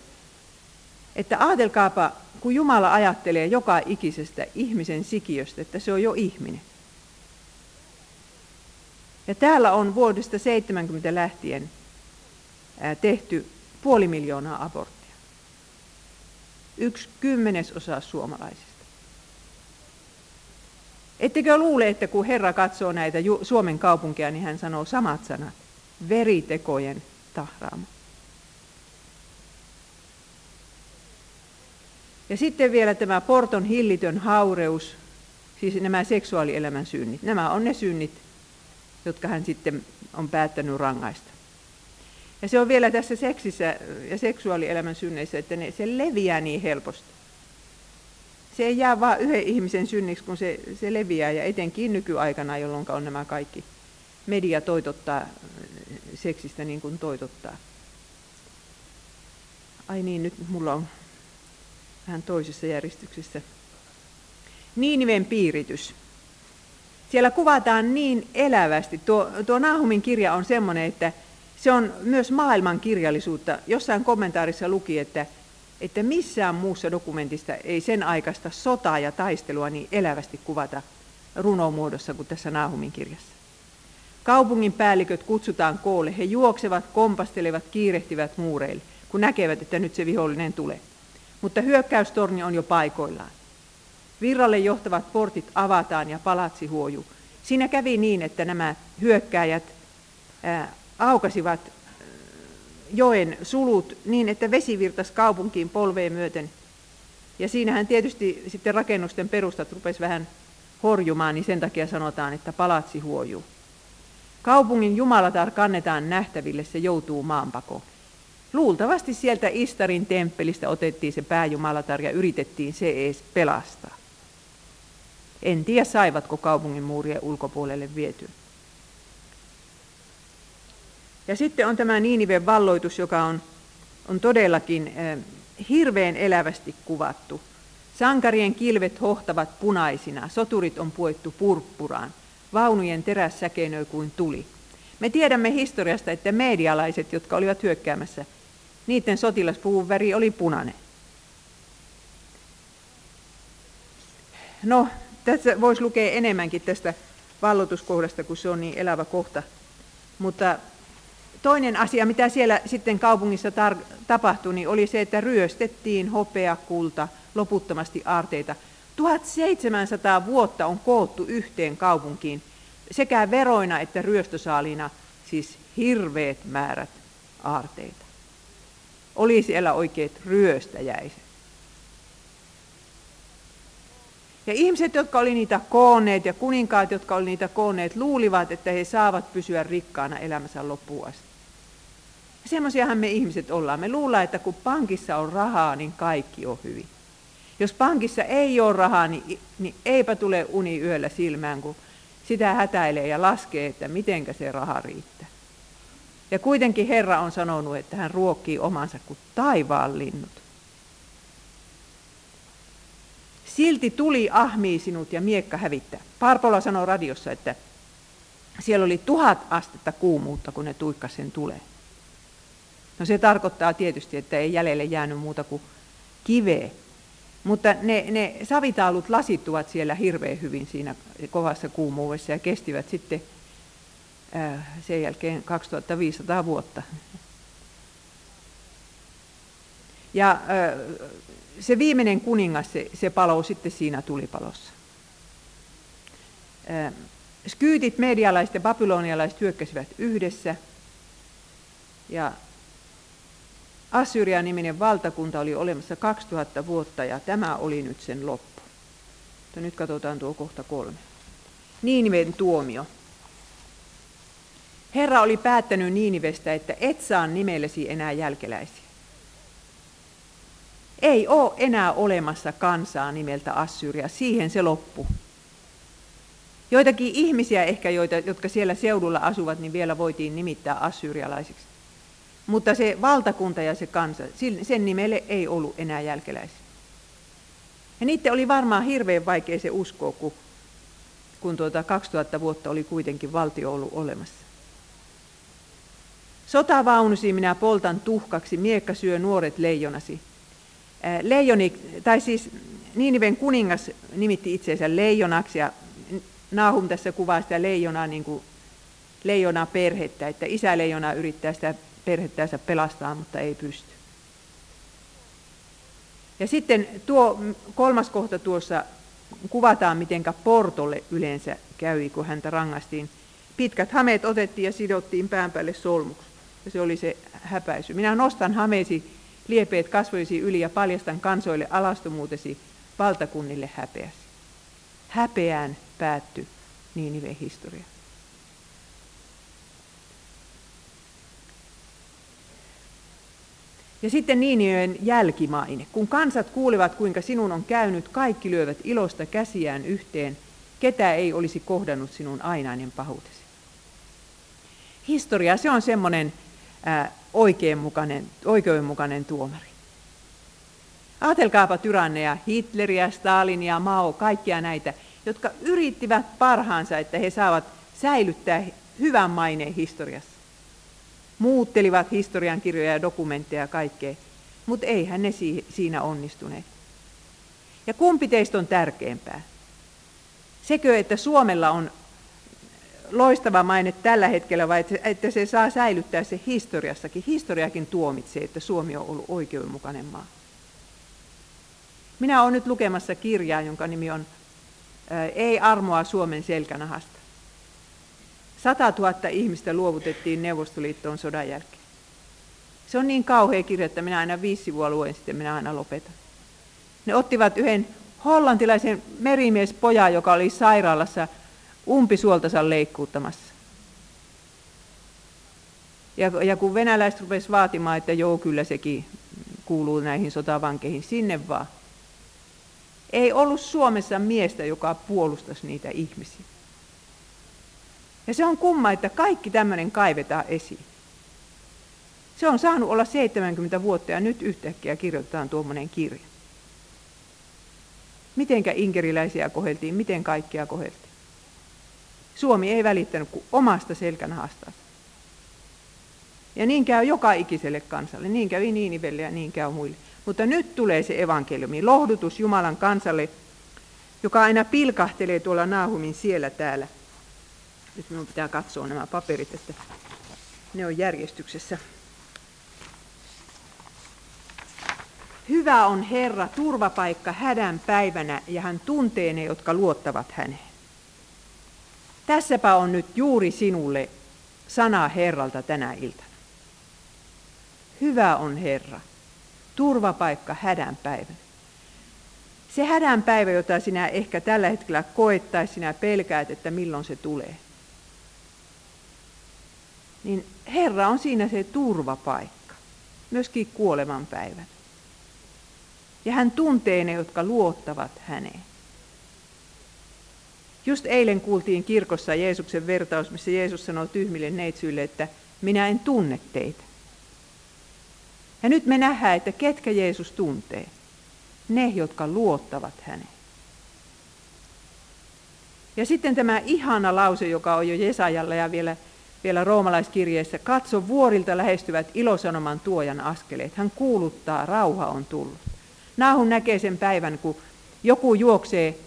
että ajatelkaapa, kun Jumala ajattelee joka ikisestä ihmisen sikiöstä, että se on jo ihminen. Ja täällä on vuodesta seitsemänkymmentä lähtien tehty puoli miljoonaa aborttia. Yksi kymmenesosa suomalaisista. Ettekö luule, että kun Herra katsoo näitä Suomen kaupunkeja, niin hän sanoo samat sanat. Veritekojen tahraama. Ja sitten vielä tämä porton hillitön haureus, siis nämä seksuaalielämän synnit. Nämä on ne synnit, jotka hän sitten on päättänyt rangaista. Ja se on vielä tässä seksissä ja seksuaalielämän synneissä, että ne, se leviää niin helposti. Se ei jää vain yhden ihmisen synniksi, kun se, se leviää, ja etenkin nykyaikana, jolloin on nämä kaikki media toitottaa seksistä niin kuin toitottaa. Ai niin, nyt mulla on vähän toisessa järjestyksessä. Niiniven piiritys. Siellä kuvataan niin elävästi. Tuo, tuo Nahumin kirja on semmoinen, että se on myös maailmankirjallisuutta. Jossain kommentaarissa luki, että, että missään muussa dokumentista ei sen aikaista sotaa ja taistelua niin elävästi kuvata runomuodossa kuin tässä Nahumin kirjassa. Kaupungin päälliköt kutsutaan koolle. He juoksevat, kompastelevat, kiirehtivät muureille, kun näkevät, että nyt se vihollinen tulee. Mutta hyökkäystorni on jo paikoillaan. Virralle johtavat portit avataan ja palatsi huojuu. Siinä kävi niin, että nämä hyökkääjät ää, aukasivat joen sulut niin, että vesi virtasi kaupunkiin polveen myöten. Ja siinähän tietysti sitten rakennusten perustat rupesi vähän horjumaan, niin sen takia sanotaan, että palatsi huojuu. Kaupungin jumalatar kannetaan nähtäville, se joutuu maanpakoon. Luultavasti sieltä Ištarin temppelistä otettiin se pääjumalatar ja yritettiin se ees pelastaa. En tiedä, saivatko kaupungin muurien ulkopuolelle vietyä. Ja sitten on tämä Niiniven valloitus, joka on, on todellakin eh, hirveän elävästi kuvattu. Sankarien kilvet hohtavat punaisina, soturit on puettu purppuraan, vaunujen teräs säkenöi kuin tuli. Me tiedämme historiasta, että medialaiset, jotka olivat hyökkäämässä, niiden sotilaspuvun väri oli punainen. No, tässä voisi lukea enemmänkin tästä valloituskohdasta, kun se on niin elävä kohta. Mutta toinen asia, mitä siellä sitten kaupungissa tar- tapahtui, niin oli se, että ryöstettiin hopea, kulta, loputtomasti aarteita. tuhatseitsemänsataa vuotta on koottu yhteen kaupunkiin. Sekä veroina että ryöstösaalina, siis hirveät määrät aarteita. Oli siellä oikeat ryöstäjäiset. Ja ihmiset, jotka oli niitä koonneet ja kuninkaat, jotka oli niitä koonneet, luulivat, että he saavat pysyä rikkaana elämänsä loppuun asti. Semmoisiahan me ihmiset ollaan. Me luullaan, että kun pankissa on rahaa, niin kaikki on hyvin. Jos pankissa ei ole rahaa, niin, niin eipä tule uni yöllä silmään, kun sitä hätäilee ja laskee, että mitenkä se raha riittää. Ja kuitenkin Herra on sanonut, että hän ruokkii omansa kuin taivaan linnut. Silti tuli ahmii sinut ja miekka hävittää. Parpola sanoi radiossa, että siellä oli tuhat astetta kuumuutta, kun ne tuikkasi sen tuleen. No se tarkoittaa tietysti, että ei jäljelle jäänyt muuta kuin kiveä. Mutta ne, ne savitaalut lasittuvat siellä hirveän hyvin siinä kovassa kuumuudessa ja kestivät sitten äh, sen jälkeen kaksituhattaviisisataa vuotta. Ja äh, se viimeinen kuningas, se, se paloi sitten siinä tulipalossa. Äh, skyytit, medialaiset ja babylonialaiset hyökkäsivät yhdessä. Ja Assyria-niminen valtakunta oli olemassa kaksituhatta vuotta ja tämä oli nyt sen loppu. Mutta nyt katsotaan tuo kohta kolme. Niiniven tuomio. Herra oli päättänyt Niinivestä, että et saa nimellesi enää jälkeläisiä. Ei ole enää olemassa kansaa nimeltä Assyria, siihen se loppu. Joitakin ihmisiä ehkä, joita, jotka siellä seudulla asuvat, niin vielä voitiin nimittää assyrialaisiksi. Mutta se valtakunta ja se kansa, sen nimelle ei ollut enää jälkeläisiä. Ja niiden oli varmaan hirveän vaikea se uskoa, kun, kun tuota kaksituhatta vuotta oli kuitenkin valtio ollut olemassa. Sotavaunusi minä poltan tuhkaksi, miekka syö nuoret leijonasi. Leijoni, tai siis Niiniven kuningas nimitti itseensä leijonaksi, ja Nahum tässä kuvaa sitä leijonaa, niin kuin leijonaa perhettä, että isä leijonaa yrittää sitä perhettänsä pelastaa, mutta ei pysty. Ja sitten tuo kolmas kohta tuossa kuvataan, mitenkä Portolle yleensä kävi, kun häntä rangaistiin. Pitkät hameet otettiin ja sidottiin pään päälle solmuksi. Ja se oli se häpäisy. Minä nostan hameesi, liepeet kasvoisi yli ja paljastan kansoille alastomuutesi, valtakunnille häpeäsi. Häpeään päättyi Niiniven historia. Ja sitten Niiniven jälkimaine. Kun kansat kuulevat, kuinka sinun on käynyt, kaikki lyövät ilosta käsiään yhteen. Ketä ei olisi kohdannut sinun ainainen pahuutesi. Historia, se on semmoinen oikeudenmukainen tuomari. Ajatelkaapa tyranneja, Hitleriä, Stalinia, Mao, kaikkia näitä, jotka yrittivät parhaansa, että he saavat säilyttää hyvän maineen historiassa. Muuttelivat historian kirjoja ja dokumentteja ja kaikkea, mutta eihän ne siinä onnistuneet. Ja kumpi teistä on tärkeämpää? Sekö, että Suomella on loistava maine tällä hetkellä, vai että se saa säilyttää se historiassakin? Historiakin tuomitsee, että Suomi on ollut oikeudenmukainen maa. Minä olen nyt lukemassa kirjaa, jonka nimi on Ei armoa Suomen selkänahasta. sata tuhatta ihmistä luovutettiin Neuvostoliittoon sodan jälkeen. Se on niin kauhea kirja, että minä aina viisi sivua luen, sitten minä aina lopetan. Ne ottivat yhden hollantilaisen merimiespojan, joka oli sairaalassa umpisuoltansa leikkuuttamassa. Ja, ja kun venäläiset rupesivat vaatimaan, että joo, kyllä sekin kuuluu näihin sotavankeihin, sinne vaan. Ei ollut Suomessa miestä, joka puolustaisi niitä ihmisiä. Ja se on kumma, että kaikki tämmöinen kaivetaan esiin. Se on saanut olla seitsemänkymmentä vuotta ja nyt yhtäkkiä kirjoitetaan tuommoinen kirja. Mitenkä inkeriläisiä koheltiin, miten kaikkia koheltiin. Suomi ei välittänyt kuin omasta selkänahastaan. Ja niin käy joka ikiselle kansalle, niin kävi Niinivelle ja niin käy muille. Mutta nyt tulee se evankeliumi, lohdutus Jumalan kansalle, joka aina pilkahtelee tuolla Nahumin siellä täällä. Nyt minun pitää katsoa nämä paperit, että ne on järjestyksessä. Hyvä on Herra, turvapaikka hädän päivänä, ja hän tuntee ne, jotka luottavat häneen. Tässäpä on nyt juuri sinulle sana Herralta tänä iltana. Hyvä on Herra, turvapaikka hädän päivänä. Se hädän päivä, jota sinä ehkä tällä hetkellä koet tai sinä pelkäät, että milloin se tulee. Niin Herra on siinä se turvapaikka, myöskin kuoleman päivänä. Ja hän tuntee ne, jotka luottavat häneen. Just eilen kuultiin kirkossa Jeesuksen vertaus, missä Jeesus sanoi tyhmille neitsyille, että minä en tunne teitä. Ja nyt me nähdään, että ketkä Jeesus tuntee. Ne, jotka luottavat häneen. Ja sitten tämä ihana lause, joka on jo Jesajalla ja vielä, vielä roomalaiskirjeessä. Katso, vuorilta lähestyvät ilosanoman tuojan askeleet. Hän kuuluttaa, rauha on tullut. Nahum näkee sen päivän, kun joku juoksee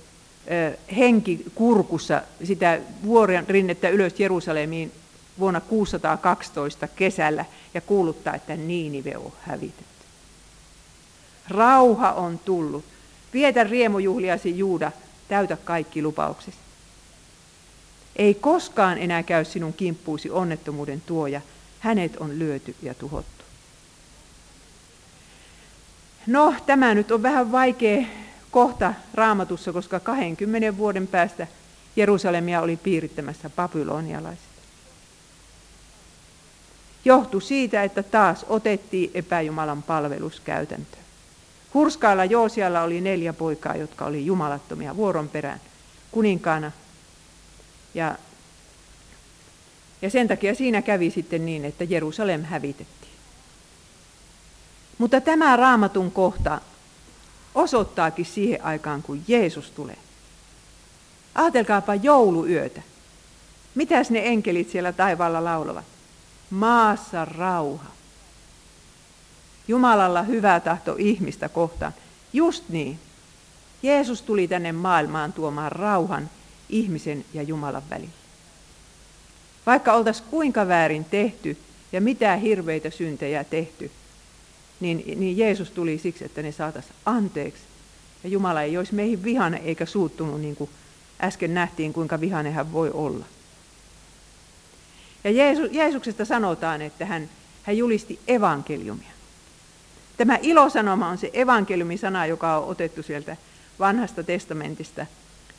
henki kurkussa sitä vuoren rinnettä ylös Jerusalemiin vuonna kuusisataakaksitoista kesällä ja kuuluttaa, että Niinive on hävitetty. Rauha on tullut. Vietä riemujuhliasi, Juuda, täytä kaikki lupauksesi. Ei koskaan enää käy sinun kimppuusi onnettomuuden tuoja. Hänet on lyöty ja tuhottu. No, tämä nyt on vähän vaikea kohta Raamatussa, koska kahdenkymmenen vuoden päästä Jerusalemia oli piirittämässä babylonialaiset. Johtui siitä, että taas otettiin epäjumalan palveluskäytäntö. Hurskaalla Joosialla oli neljä poikaa, jotka oli jumalattomia vuoron perään kuninkaana. Ja, ja sen takia siinä kävi sitten niin, että Jerusalem hävitettiin. Mutta tämä Raamatun kohta osoittaakin siihen aikaan, kun Jeesus tulee. Ajatelkaapa jouluyötä. Mitäs ne enkelit siellä taivaalla laulavat? Maassa rauha. Jumalalla hyvä tahto ihmistä kohtaan. Just niin. Jeesus tuli tänne maailmaan tuomaan rauhan ihmisen ja Jumalan välillä. Vaikka oltaisiin kuinka väärin tehty ja mitä hirveitä syntejä tehty, Niin, niin Jeesus tuli siksi, että ne saataisiin anteeksi. Ja Jumala ei olisi meihin vihainen eikä suuttunut, niin kuin äsken nähtiin, kuinka vihainen hän voi olla. Ja Jeesus, Jeesuksesta sanotaan, että hän, hän julisti evankeliumia. Tämä ilosanoma on se evankeliumisana, joka on otettu sieltä vanhasta testamentista.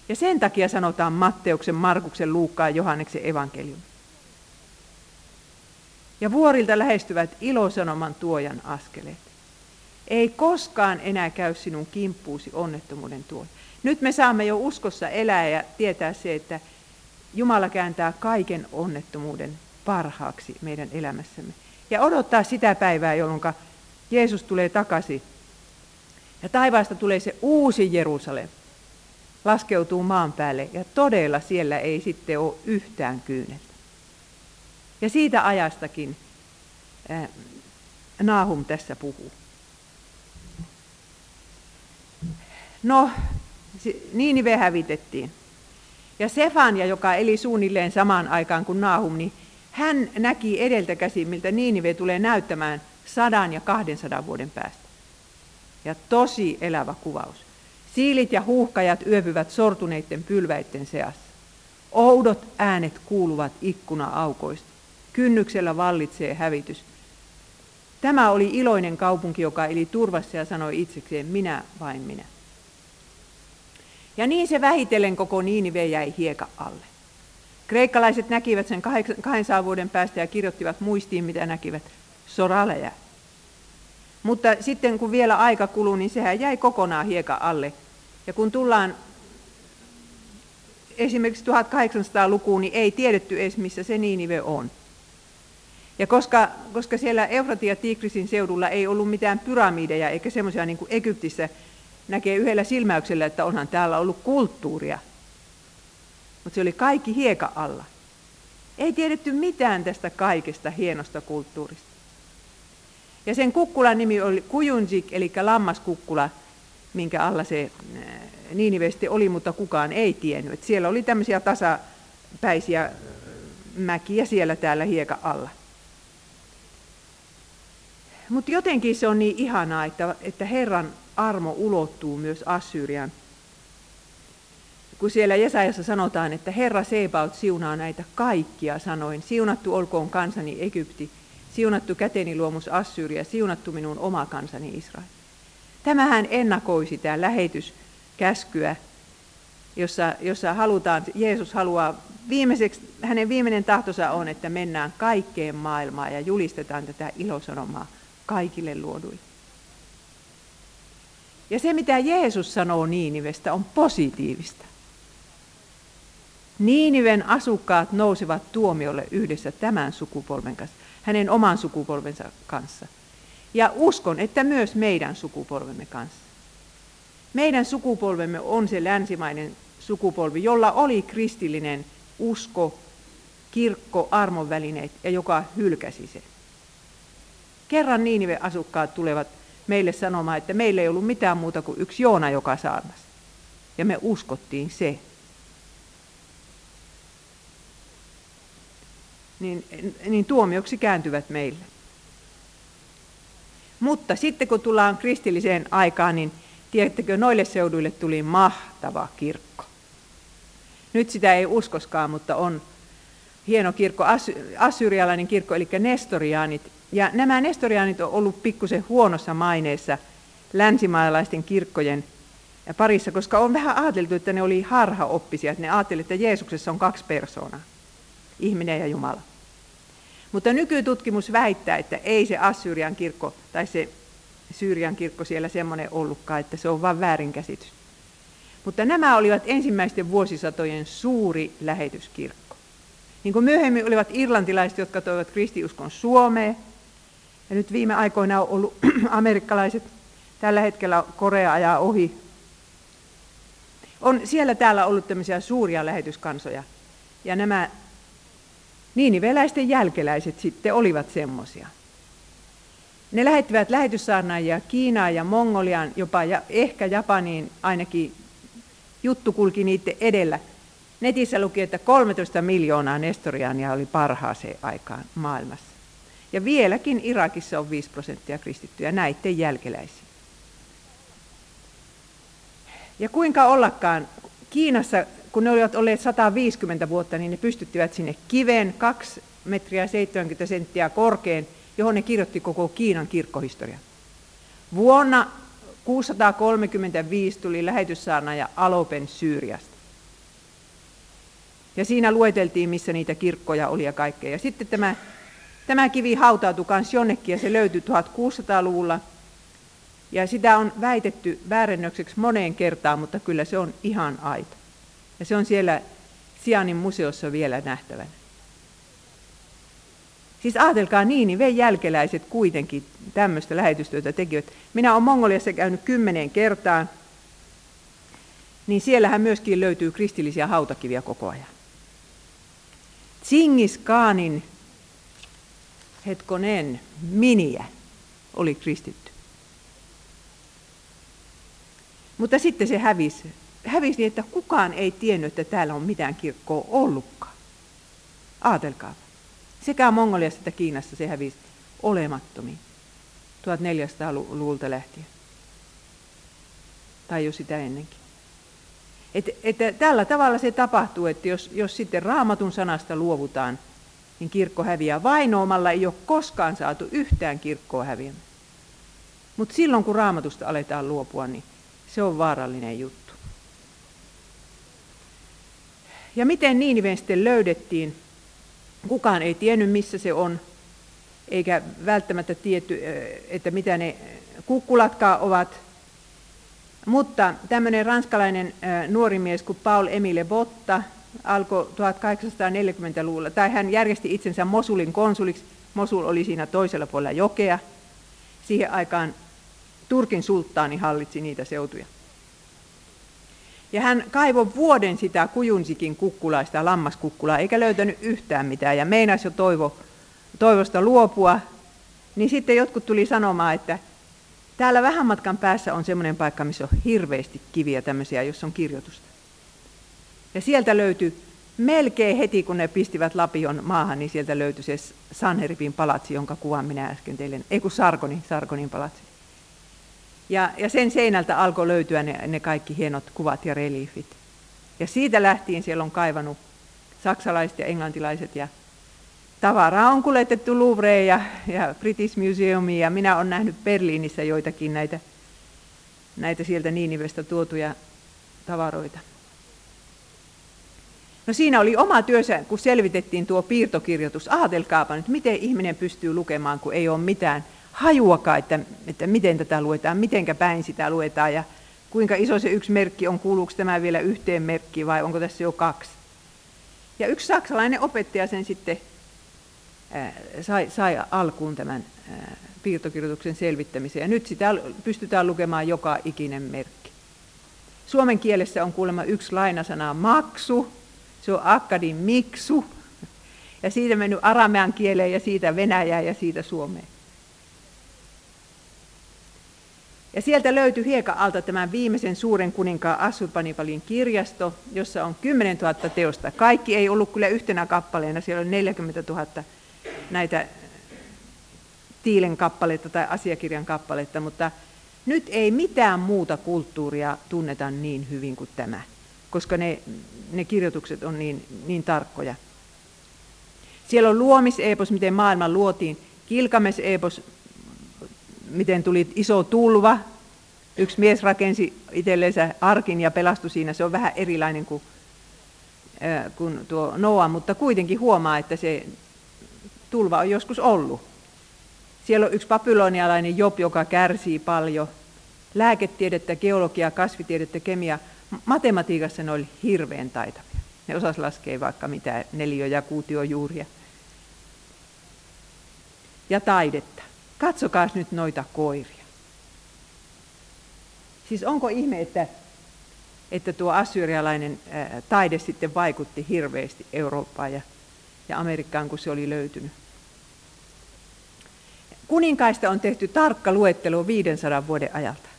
Ja sen takia sanotaan Matteuksen, Markuksen, Luukkaan, Johanneksen evankeliumi. Ja vuorilta lähestyvät ilosanoman tuojan askeleet. Ei koskaan enää käy sinun kimppuusi onnettomuuden tuoja. Nyt me saamme jo uskossa elää ja tietää se, että Jumala kääntää kaiken onnettomuuden parhaaksi meidän elämässämme. Ja odottaa sitä päivää, jolloin Jeesus tulee takaisin. Ja taivaasta tulee se uusi Jerusalem. Laskeutuu maan päälle ja todella siellä ei sitten ole yhtään kyyneltä. Ja siitä ajastakin äh, Nahum tässä puhuu. No, Niinive hävitettiin. Ja Sefania, joka eli suunnilleen samaan aikaan kuin Nahum, niin hän näki edeltä käsin, miltä Niinive tulee näyttämään sadan ja kahdensadan vuoden päästä. Ja tosi elävä kuvaus. Siilit ja huuhkajat yöpyvät sortuneiden pylväiden seassa. Oudot äänet kuuluvat ikkuna-aukoista. Kynnyksellä vallitsee hävitys. Tämä oli iloinen kaupunki, joka eli turvassa ja sanoi itsekseen, minä vain minä. Ja niin se vähitellen koko Niinive jäi hiekan alle. Kreikkalaiset näkivät sen kahdensadan vuoden päästä ja kirjoittivat muistiin, mitä näkivät. Soraleja. Mutta sitten kun vielä aika kuluu, niin sehän jäi kokonaan hiekan alle. Ja kun tullaan esimerkiksi tuhatkahdeksansataalukuun, niin ei tiedetty edes, missä se Niinive on. Ja koska, koska siellä Eufratin ja Tigrisin seudulla ei ollut mitään pyramideja, eikä semmoisia niin kuin Egyptissä, näkee yhdellä silmäyksellä, että onhan täällä ollut kulttuuria. Mutta se oli kaikki hiekan alla. Ei tiedetty mitään tästä kaikesta hienosta kulttuurista. Ja sen kukkulan nimi oli Kujunjik, eli lammaskukkula, minkä alla se Niiniveste oli, mutta kukaan ei tiennyt. Et siellä oli tämmöisiä tasapäisiä mäkiä siellä täällä hiekan alla. Mutta jotenkin se on niin ihanaa, että, että Herran armo ulottuu myös Assyriaan. Kun siellä Jesajassa sanotaan, että Herra Sebaot siunaa näitä kaikkia sanoin, siunattu olkoon kansani Egypti, siunattu käteni luomus Assyria, siunattu minun oma kansani Israel. Tämähän ennakoi sitä lähetyskäskyä, jossa, jossa halutaan, Jeesus haluaa, viimeiseksi, hänen viimeinen tahtonsa on, että mennään kaikkeen maailmaan ja julistetaan tätä ilosanomaa kaikille luoduille. Ja se, mitä Jeesus sanoo Niinivestä, on positiivista. Niiniven asukkaat nousevat tuomiolle yhdessä tämän sukupolven kanssa, hänen oman sukupolvensa kanssa. Ja uskon, että myös meidän sukupolvemme kanssa. Meidän sukupolvemme on se länsimainen sukupolvi, jolla oli kristillinen usko, kirkko, armonvälineet ja joka hylkäsi sen. Kerran Niiniven asukkaat tulevat meille sanomaan, että meillä ei ollut mitään muuta kuin yksi Joona, joka saarnasi. Ja me uskottiin se. Niin, niin tuomioksi kääntyvät meille. Mutta sitten kun tullaan kristilliseen aikaan, niin tiedättekö, noille seuduille tuli mahtava kirkko. Nyt sitä ei uskoskaan, mutta on hieno kirkko, assyrialainen kirkko, eli nestoriaanit. Ja nämä nestoriaanit on ollut pikkusen huonossa maineessa länsimaalaisten kirkkojen parissa, koska on vähän ajateltu, että ne oli harhaoppisia. Että ne ajattelivat, että Jeesuksessa on kaksi persoonaa, ihminen ja Jumala. Mutta nykytutkimus väittää, että ei se Assyrian kirkko tai se Syyrian kirkko siellä semmoinen ollutkaan, että se on vain väärinkäsitys. Mutta nämä olivat ensimmäisten vuosisatojen suuri lähetyskirkko. Niin kuin myöhemmin olivat irlantilaiset, jotka toivat kristiuskon Suomeen. Ja nyt viime aikoina on ollut amerikkalaiset, tällä hetkellä Korea ajaa ohi. On siellä täällä ollut tämmöisiä suuria lähetyskansoja. Ja nämä niiniveläisten jälkeläiset sitten olivat semmoisia. Ne lähettivät lähetyssaarnaajia Kiinaan ja Mongoliaan, jopa ja ehkä Japaniin, ainakin juttu kulki niiden edellä. Netissä luki, että kolmetoista miljoonaa nestoriaania oli parhaaseen aikaan maailmassa. Ja vieläkin Irakissa on viisi prosenttia kristittyjä näiden jälkeläisiä. Ja kuinka ollakaan, Kiinassa, kun ne olivat olleet sata viisikymmentä vuotta, niin ne pystyttivät sinne kiven kaksi metriä seitsemänkymmentä senttiä korkean, johon ne kirjoitti koko Kiinan kirkkohistoria. Vuonna kuusisataakolmekymmentäviisi tuli lähetyssaarnaaja Alopen Syyriasta. Ja siinä lueteltiin, missä niitä kirkkoja oli ja kaikkea. Ja sitten tämä, tämä kivi hautautui myös jonnekin ja se löytyi tuhatkuusisataaluvulla. Ja sitä on väitetty väärennökseksi moneen kertaan, mutta kyllä se on ihan aito. Ja se on siellä Sianin museossa vielä nähtävänä. Siis ajatelkaa Niiniven jälkeläiset kuitenkin tämmöistä lähetystyötä tekivät. Minä olen Mongoliassa käynyt kymmeneen kertaan, niin siellähän myöskin löytyy kristillisiä hautakiviä koko ajan. Tšingis Khanin, hetkonen, miniä oli kristitty. Mutta sitten se hävisi. Hävisi niin, että kukaan ei tiennyt, että täällä on mitään kirkkoa ollutkaan. Aatelkaapa. Sekä Mongoliassa että Kiinassa se hävisi olemattomiin tuhatneljäsataaluvulta lähtien. Tai jo sitä ennenkin. Että, että tällä tavalla se tapahtuu, että jos, jos sitten Raamatun sanasta luovutaan, niin kirkko häviää. Vainoamalla ei ole koskaan saatu yhtään kirkkoa häviämään. Mutta silloin, kun Raamatusta aletaan luopua, niin se on vaarallinen juttu. Ja miten Niiniven sitten löydettiin? Kukaan ei tiennyt, missä se on, eikä välttämättä tietty, että mitä ne kukkulatkaan ovat. Mutta tämmöinen ranskalainen nuori mies kuin Paul-Emile Botta alkoi tuhatkahdeksansataaneljäkymmentäluvulla, tai hän järjesti itsensä Mosulin konsuliksi. Mosul oli siinä toisella puolella jokea. Siihen aikaan Turkin sulttaani hallitsi niitä seutuja. Ja hän kaivoi vuoden sitä Kujunsikin kukkulaista, lammaskukkulaa, eikä löytänyt yhtään mitään. Ja meinasi jo toivo, toivosta luopua, niin sitten jotkut tuli sanomaan, että täällä vähän matkan päässä on semmoinen paikka, missä on hirveästi kiviä tämmöisiä, jossa on kirjoitusta. Ja sieltä löytyi melkein heti, kun ne pistivät lapion maahan, niin sieltä löytyi se Sanheribin palatsi, jonka kuvan minä äsken teille, ei kun Sargonin, Sargonin palatsi. Ja, ja sen seinältä alkoi löytyä ne, ne kaikki hienot kuvat ja reliefit. Ja siitä lähtien siellä on kaivanut saksalaiset ja englantilaiset. Ja tavaraa on kuljetettu Louvreen ja, ja British Museumiin. Ja minä olen nähnyt Berliinissä joitakin näitä, näitä sieltä Niinivestä tuotuja tavaroita. No siinä oli oma työnsä, kun selvitettiin tuo piirtokirjoitus. Ajatelkaapa nyt, miten ihminen pystyy lukemaan, kun ei ole mitään hajuakaan, että, että miten tätä luetaan, mitenkä päin sitä luetaan ja kuinka iso se yksi merkki on, kuuluuko tämä vielä yhteen merkkiin vai onko tässä jo kaksi. Ja yksi saksalainen opettaja sen sitten äh, sai, sai alkuun tämän äh, piirtokirjoituksen selvittämisen ja nyt sitä pystytään lukemaan joka ikinen merkki. Suomen kielessä on kuulemma yksi lainasana maksu, se on akkadin miksu ja siitä mennyt aramean kieleen ja siitä venäjään ja siitä suomeen. Ja sieltä löytyi hiekan alta tämän viimeisen suuren kuninkaan Assurbanipalin kirjasto, jossa on kymmenen tuhatta teosta. Kaikki ei ollut kyllä yhtenä kappaleena, siellä on neljäkymmentätuhatta näitä tiilen kappaletta tai asiakirjan kappaletta, mutta nyt ei mitään muuta kulttuuria tunneta niin hyvin kuin tämä, koska ne, ne kirjoitukset on niin, niin tarkkoja. Siellä on luomiseepos, miten maailma luotiin, Gilgamesh-eepos, miten tuli iso tulva. Yksi mies rakensi itsellensä arkin ja pelastui siinä. Se on vähän erilainen kuin, äh, kuin tuo Noa, mutta kuitenkin huomaa, että se tulva on joskus ollut. Siellä on yksi babylonialainen Job, joka kärsii paljon. Lääketiedettä, geologiaa, kasvitiedettä, kemiaa. Matematiikassa ne oli hirveän taitavia. Ne osasi laskea vaikka mitä neliö- ja kuutiojuuria. Ja taidetta. Katsokaa nyt noita koiria. Siis onko ihme, että, että tuo assyrialainen taide sitten vaikutti hirveästi Eurooppaan ja, ja Amerikkaan, kun se oli löytynyt. Kuninkaista on tehty tarkka luettelo viidensadan vuoden ajalta.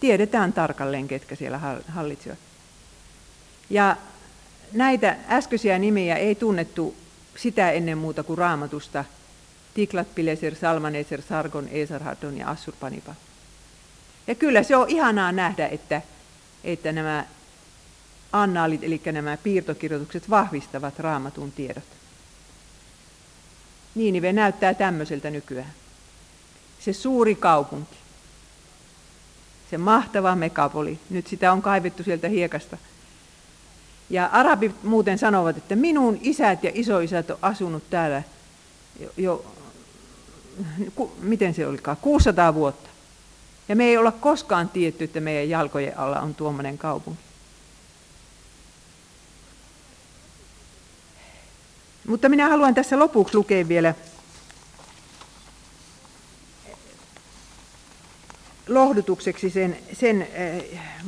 Tiedetään tarkalleen, ketkä siellä hallitsivat. Ja näitä äskeisiä nimiä ei tunnettu sitä ennen muuta kuin Raamatusta. Tiglat-Pileser, Salmaneser, Sargon, Esarhaddon ja Assurbanipal. Ja kyllä se on ihanaa nähdä, että, että nämä annaalit, eli nämä piirtokirjoitukset, vahvistavat Raamatun tiedot. Niinive näyttää tämmöiseltä nykyään. Se suuri kaupunki, se mahtava megapoli, nyt sitä on kaivettu sieltä hiekasta. Ja arabit muuten sanovat, että minun isät ja isoisät on asunut täällä jo, ku, miten se olikaan, kuusisataa vuotta. Ja me ei olla koskaan tiedetty, että meidän jalkojen alla on tuommoinen kaupunki. Mutta minä haluan tässä lopuksi lukea vielä lohdutukseksi sen, sen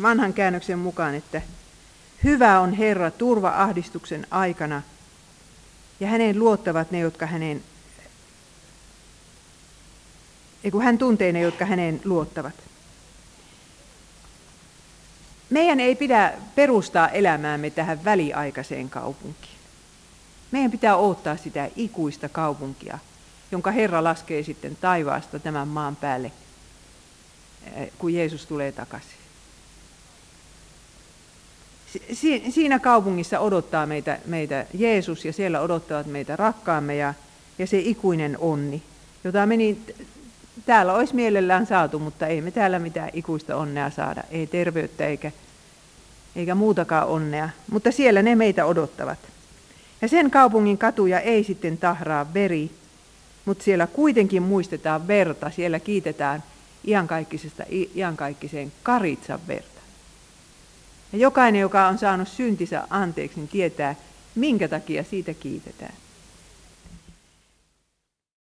vanhan käännöksen mukaan, että hyvä on Herra turva ahdistuksen aikana, ja häneen luottavat ne, jotka häneen, eiku hän tuntee ne, jotka häneen luottavat. Meidän ei pidä perustaa elämäämme tähän väliaikaiseen kaupunkiin. Meidän pitää odottaa sitä ikuista kaupunkia, jonka Herra laskee sitten taivaasta tämän maan päälle, kun Jeesus tulee takaisin. Siinä kaupungissa odottaa meitä, meitä Jeesus, ja siellä odottavat meitä rakkaamme ja, ja se ikuinen onni, jota me niin, täällä olisi mielellään saatu, mutta ei me täällä mitään ikuista onnea saada, ei terveyttä eikä, eikä muutakaan onnea, mutta siellä ne meitä odottavat. Ja sen kaupungin katuja ei sitten tahraa veri, mutta siellä kuitenkin muistetaan verta, siellä kiitetään iankaikkisesta iankaikkiseen karitsan verta. Ja jokainen, joka on saanut syntinsä anteeksi, niin tietää, minkä takia siitä kiitetään.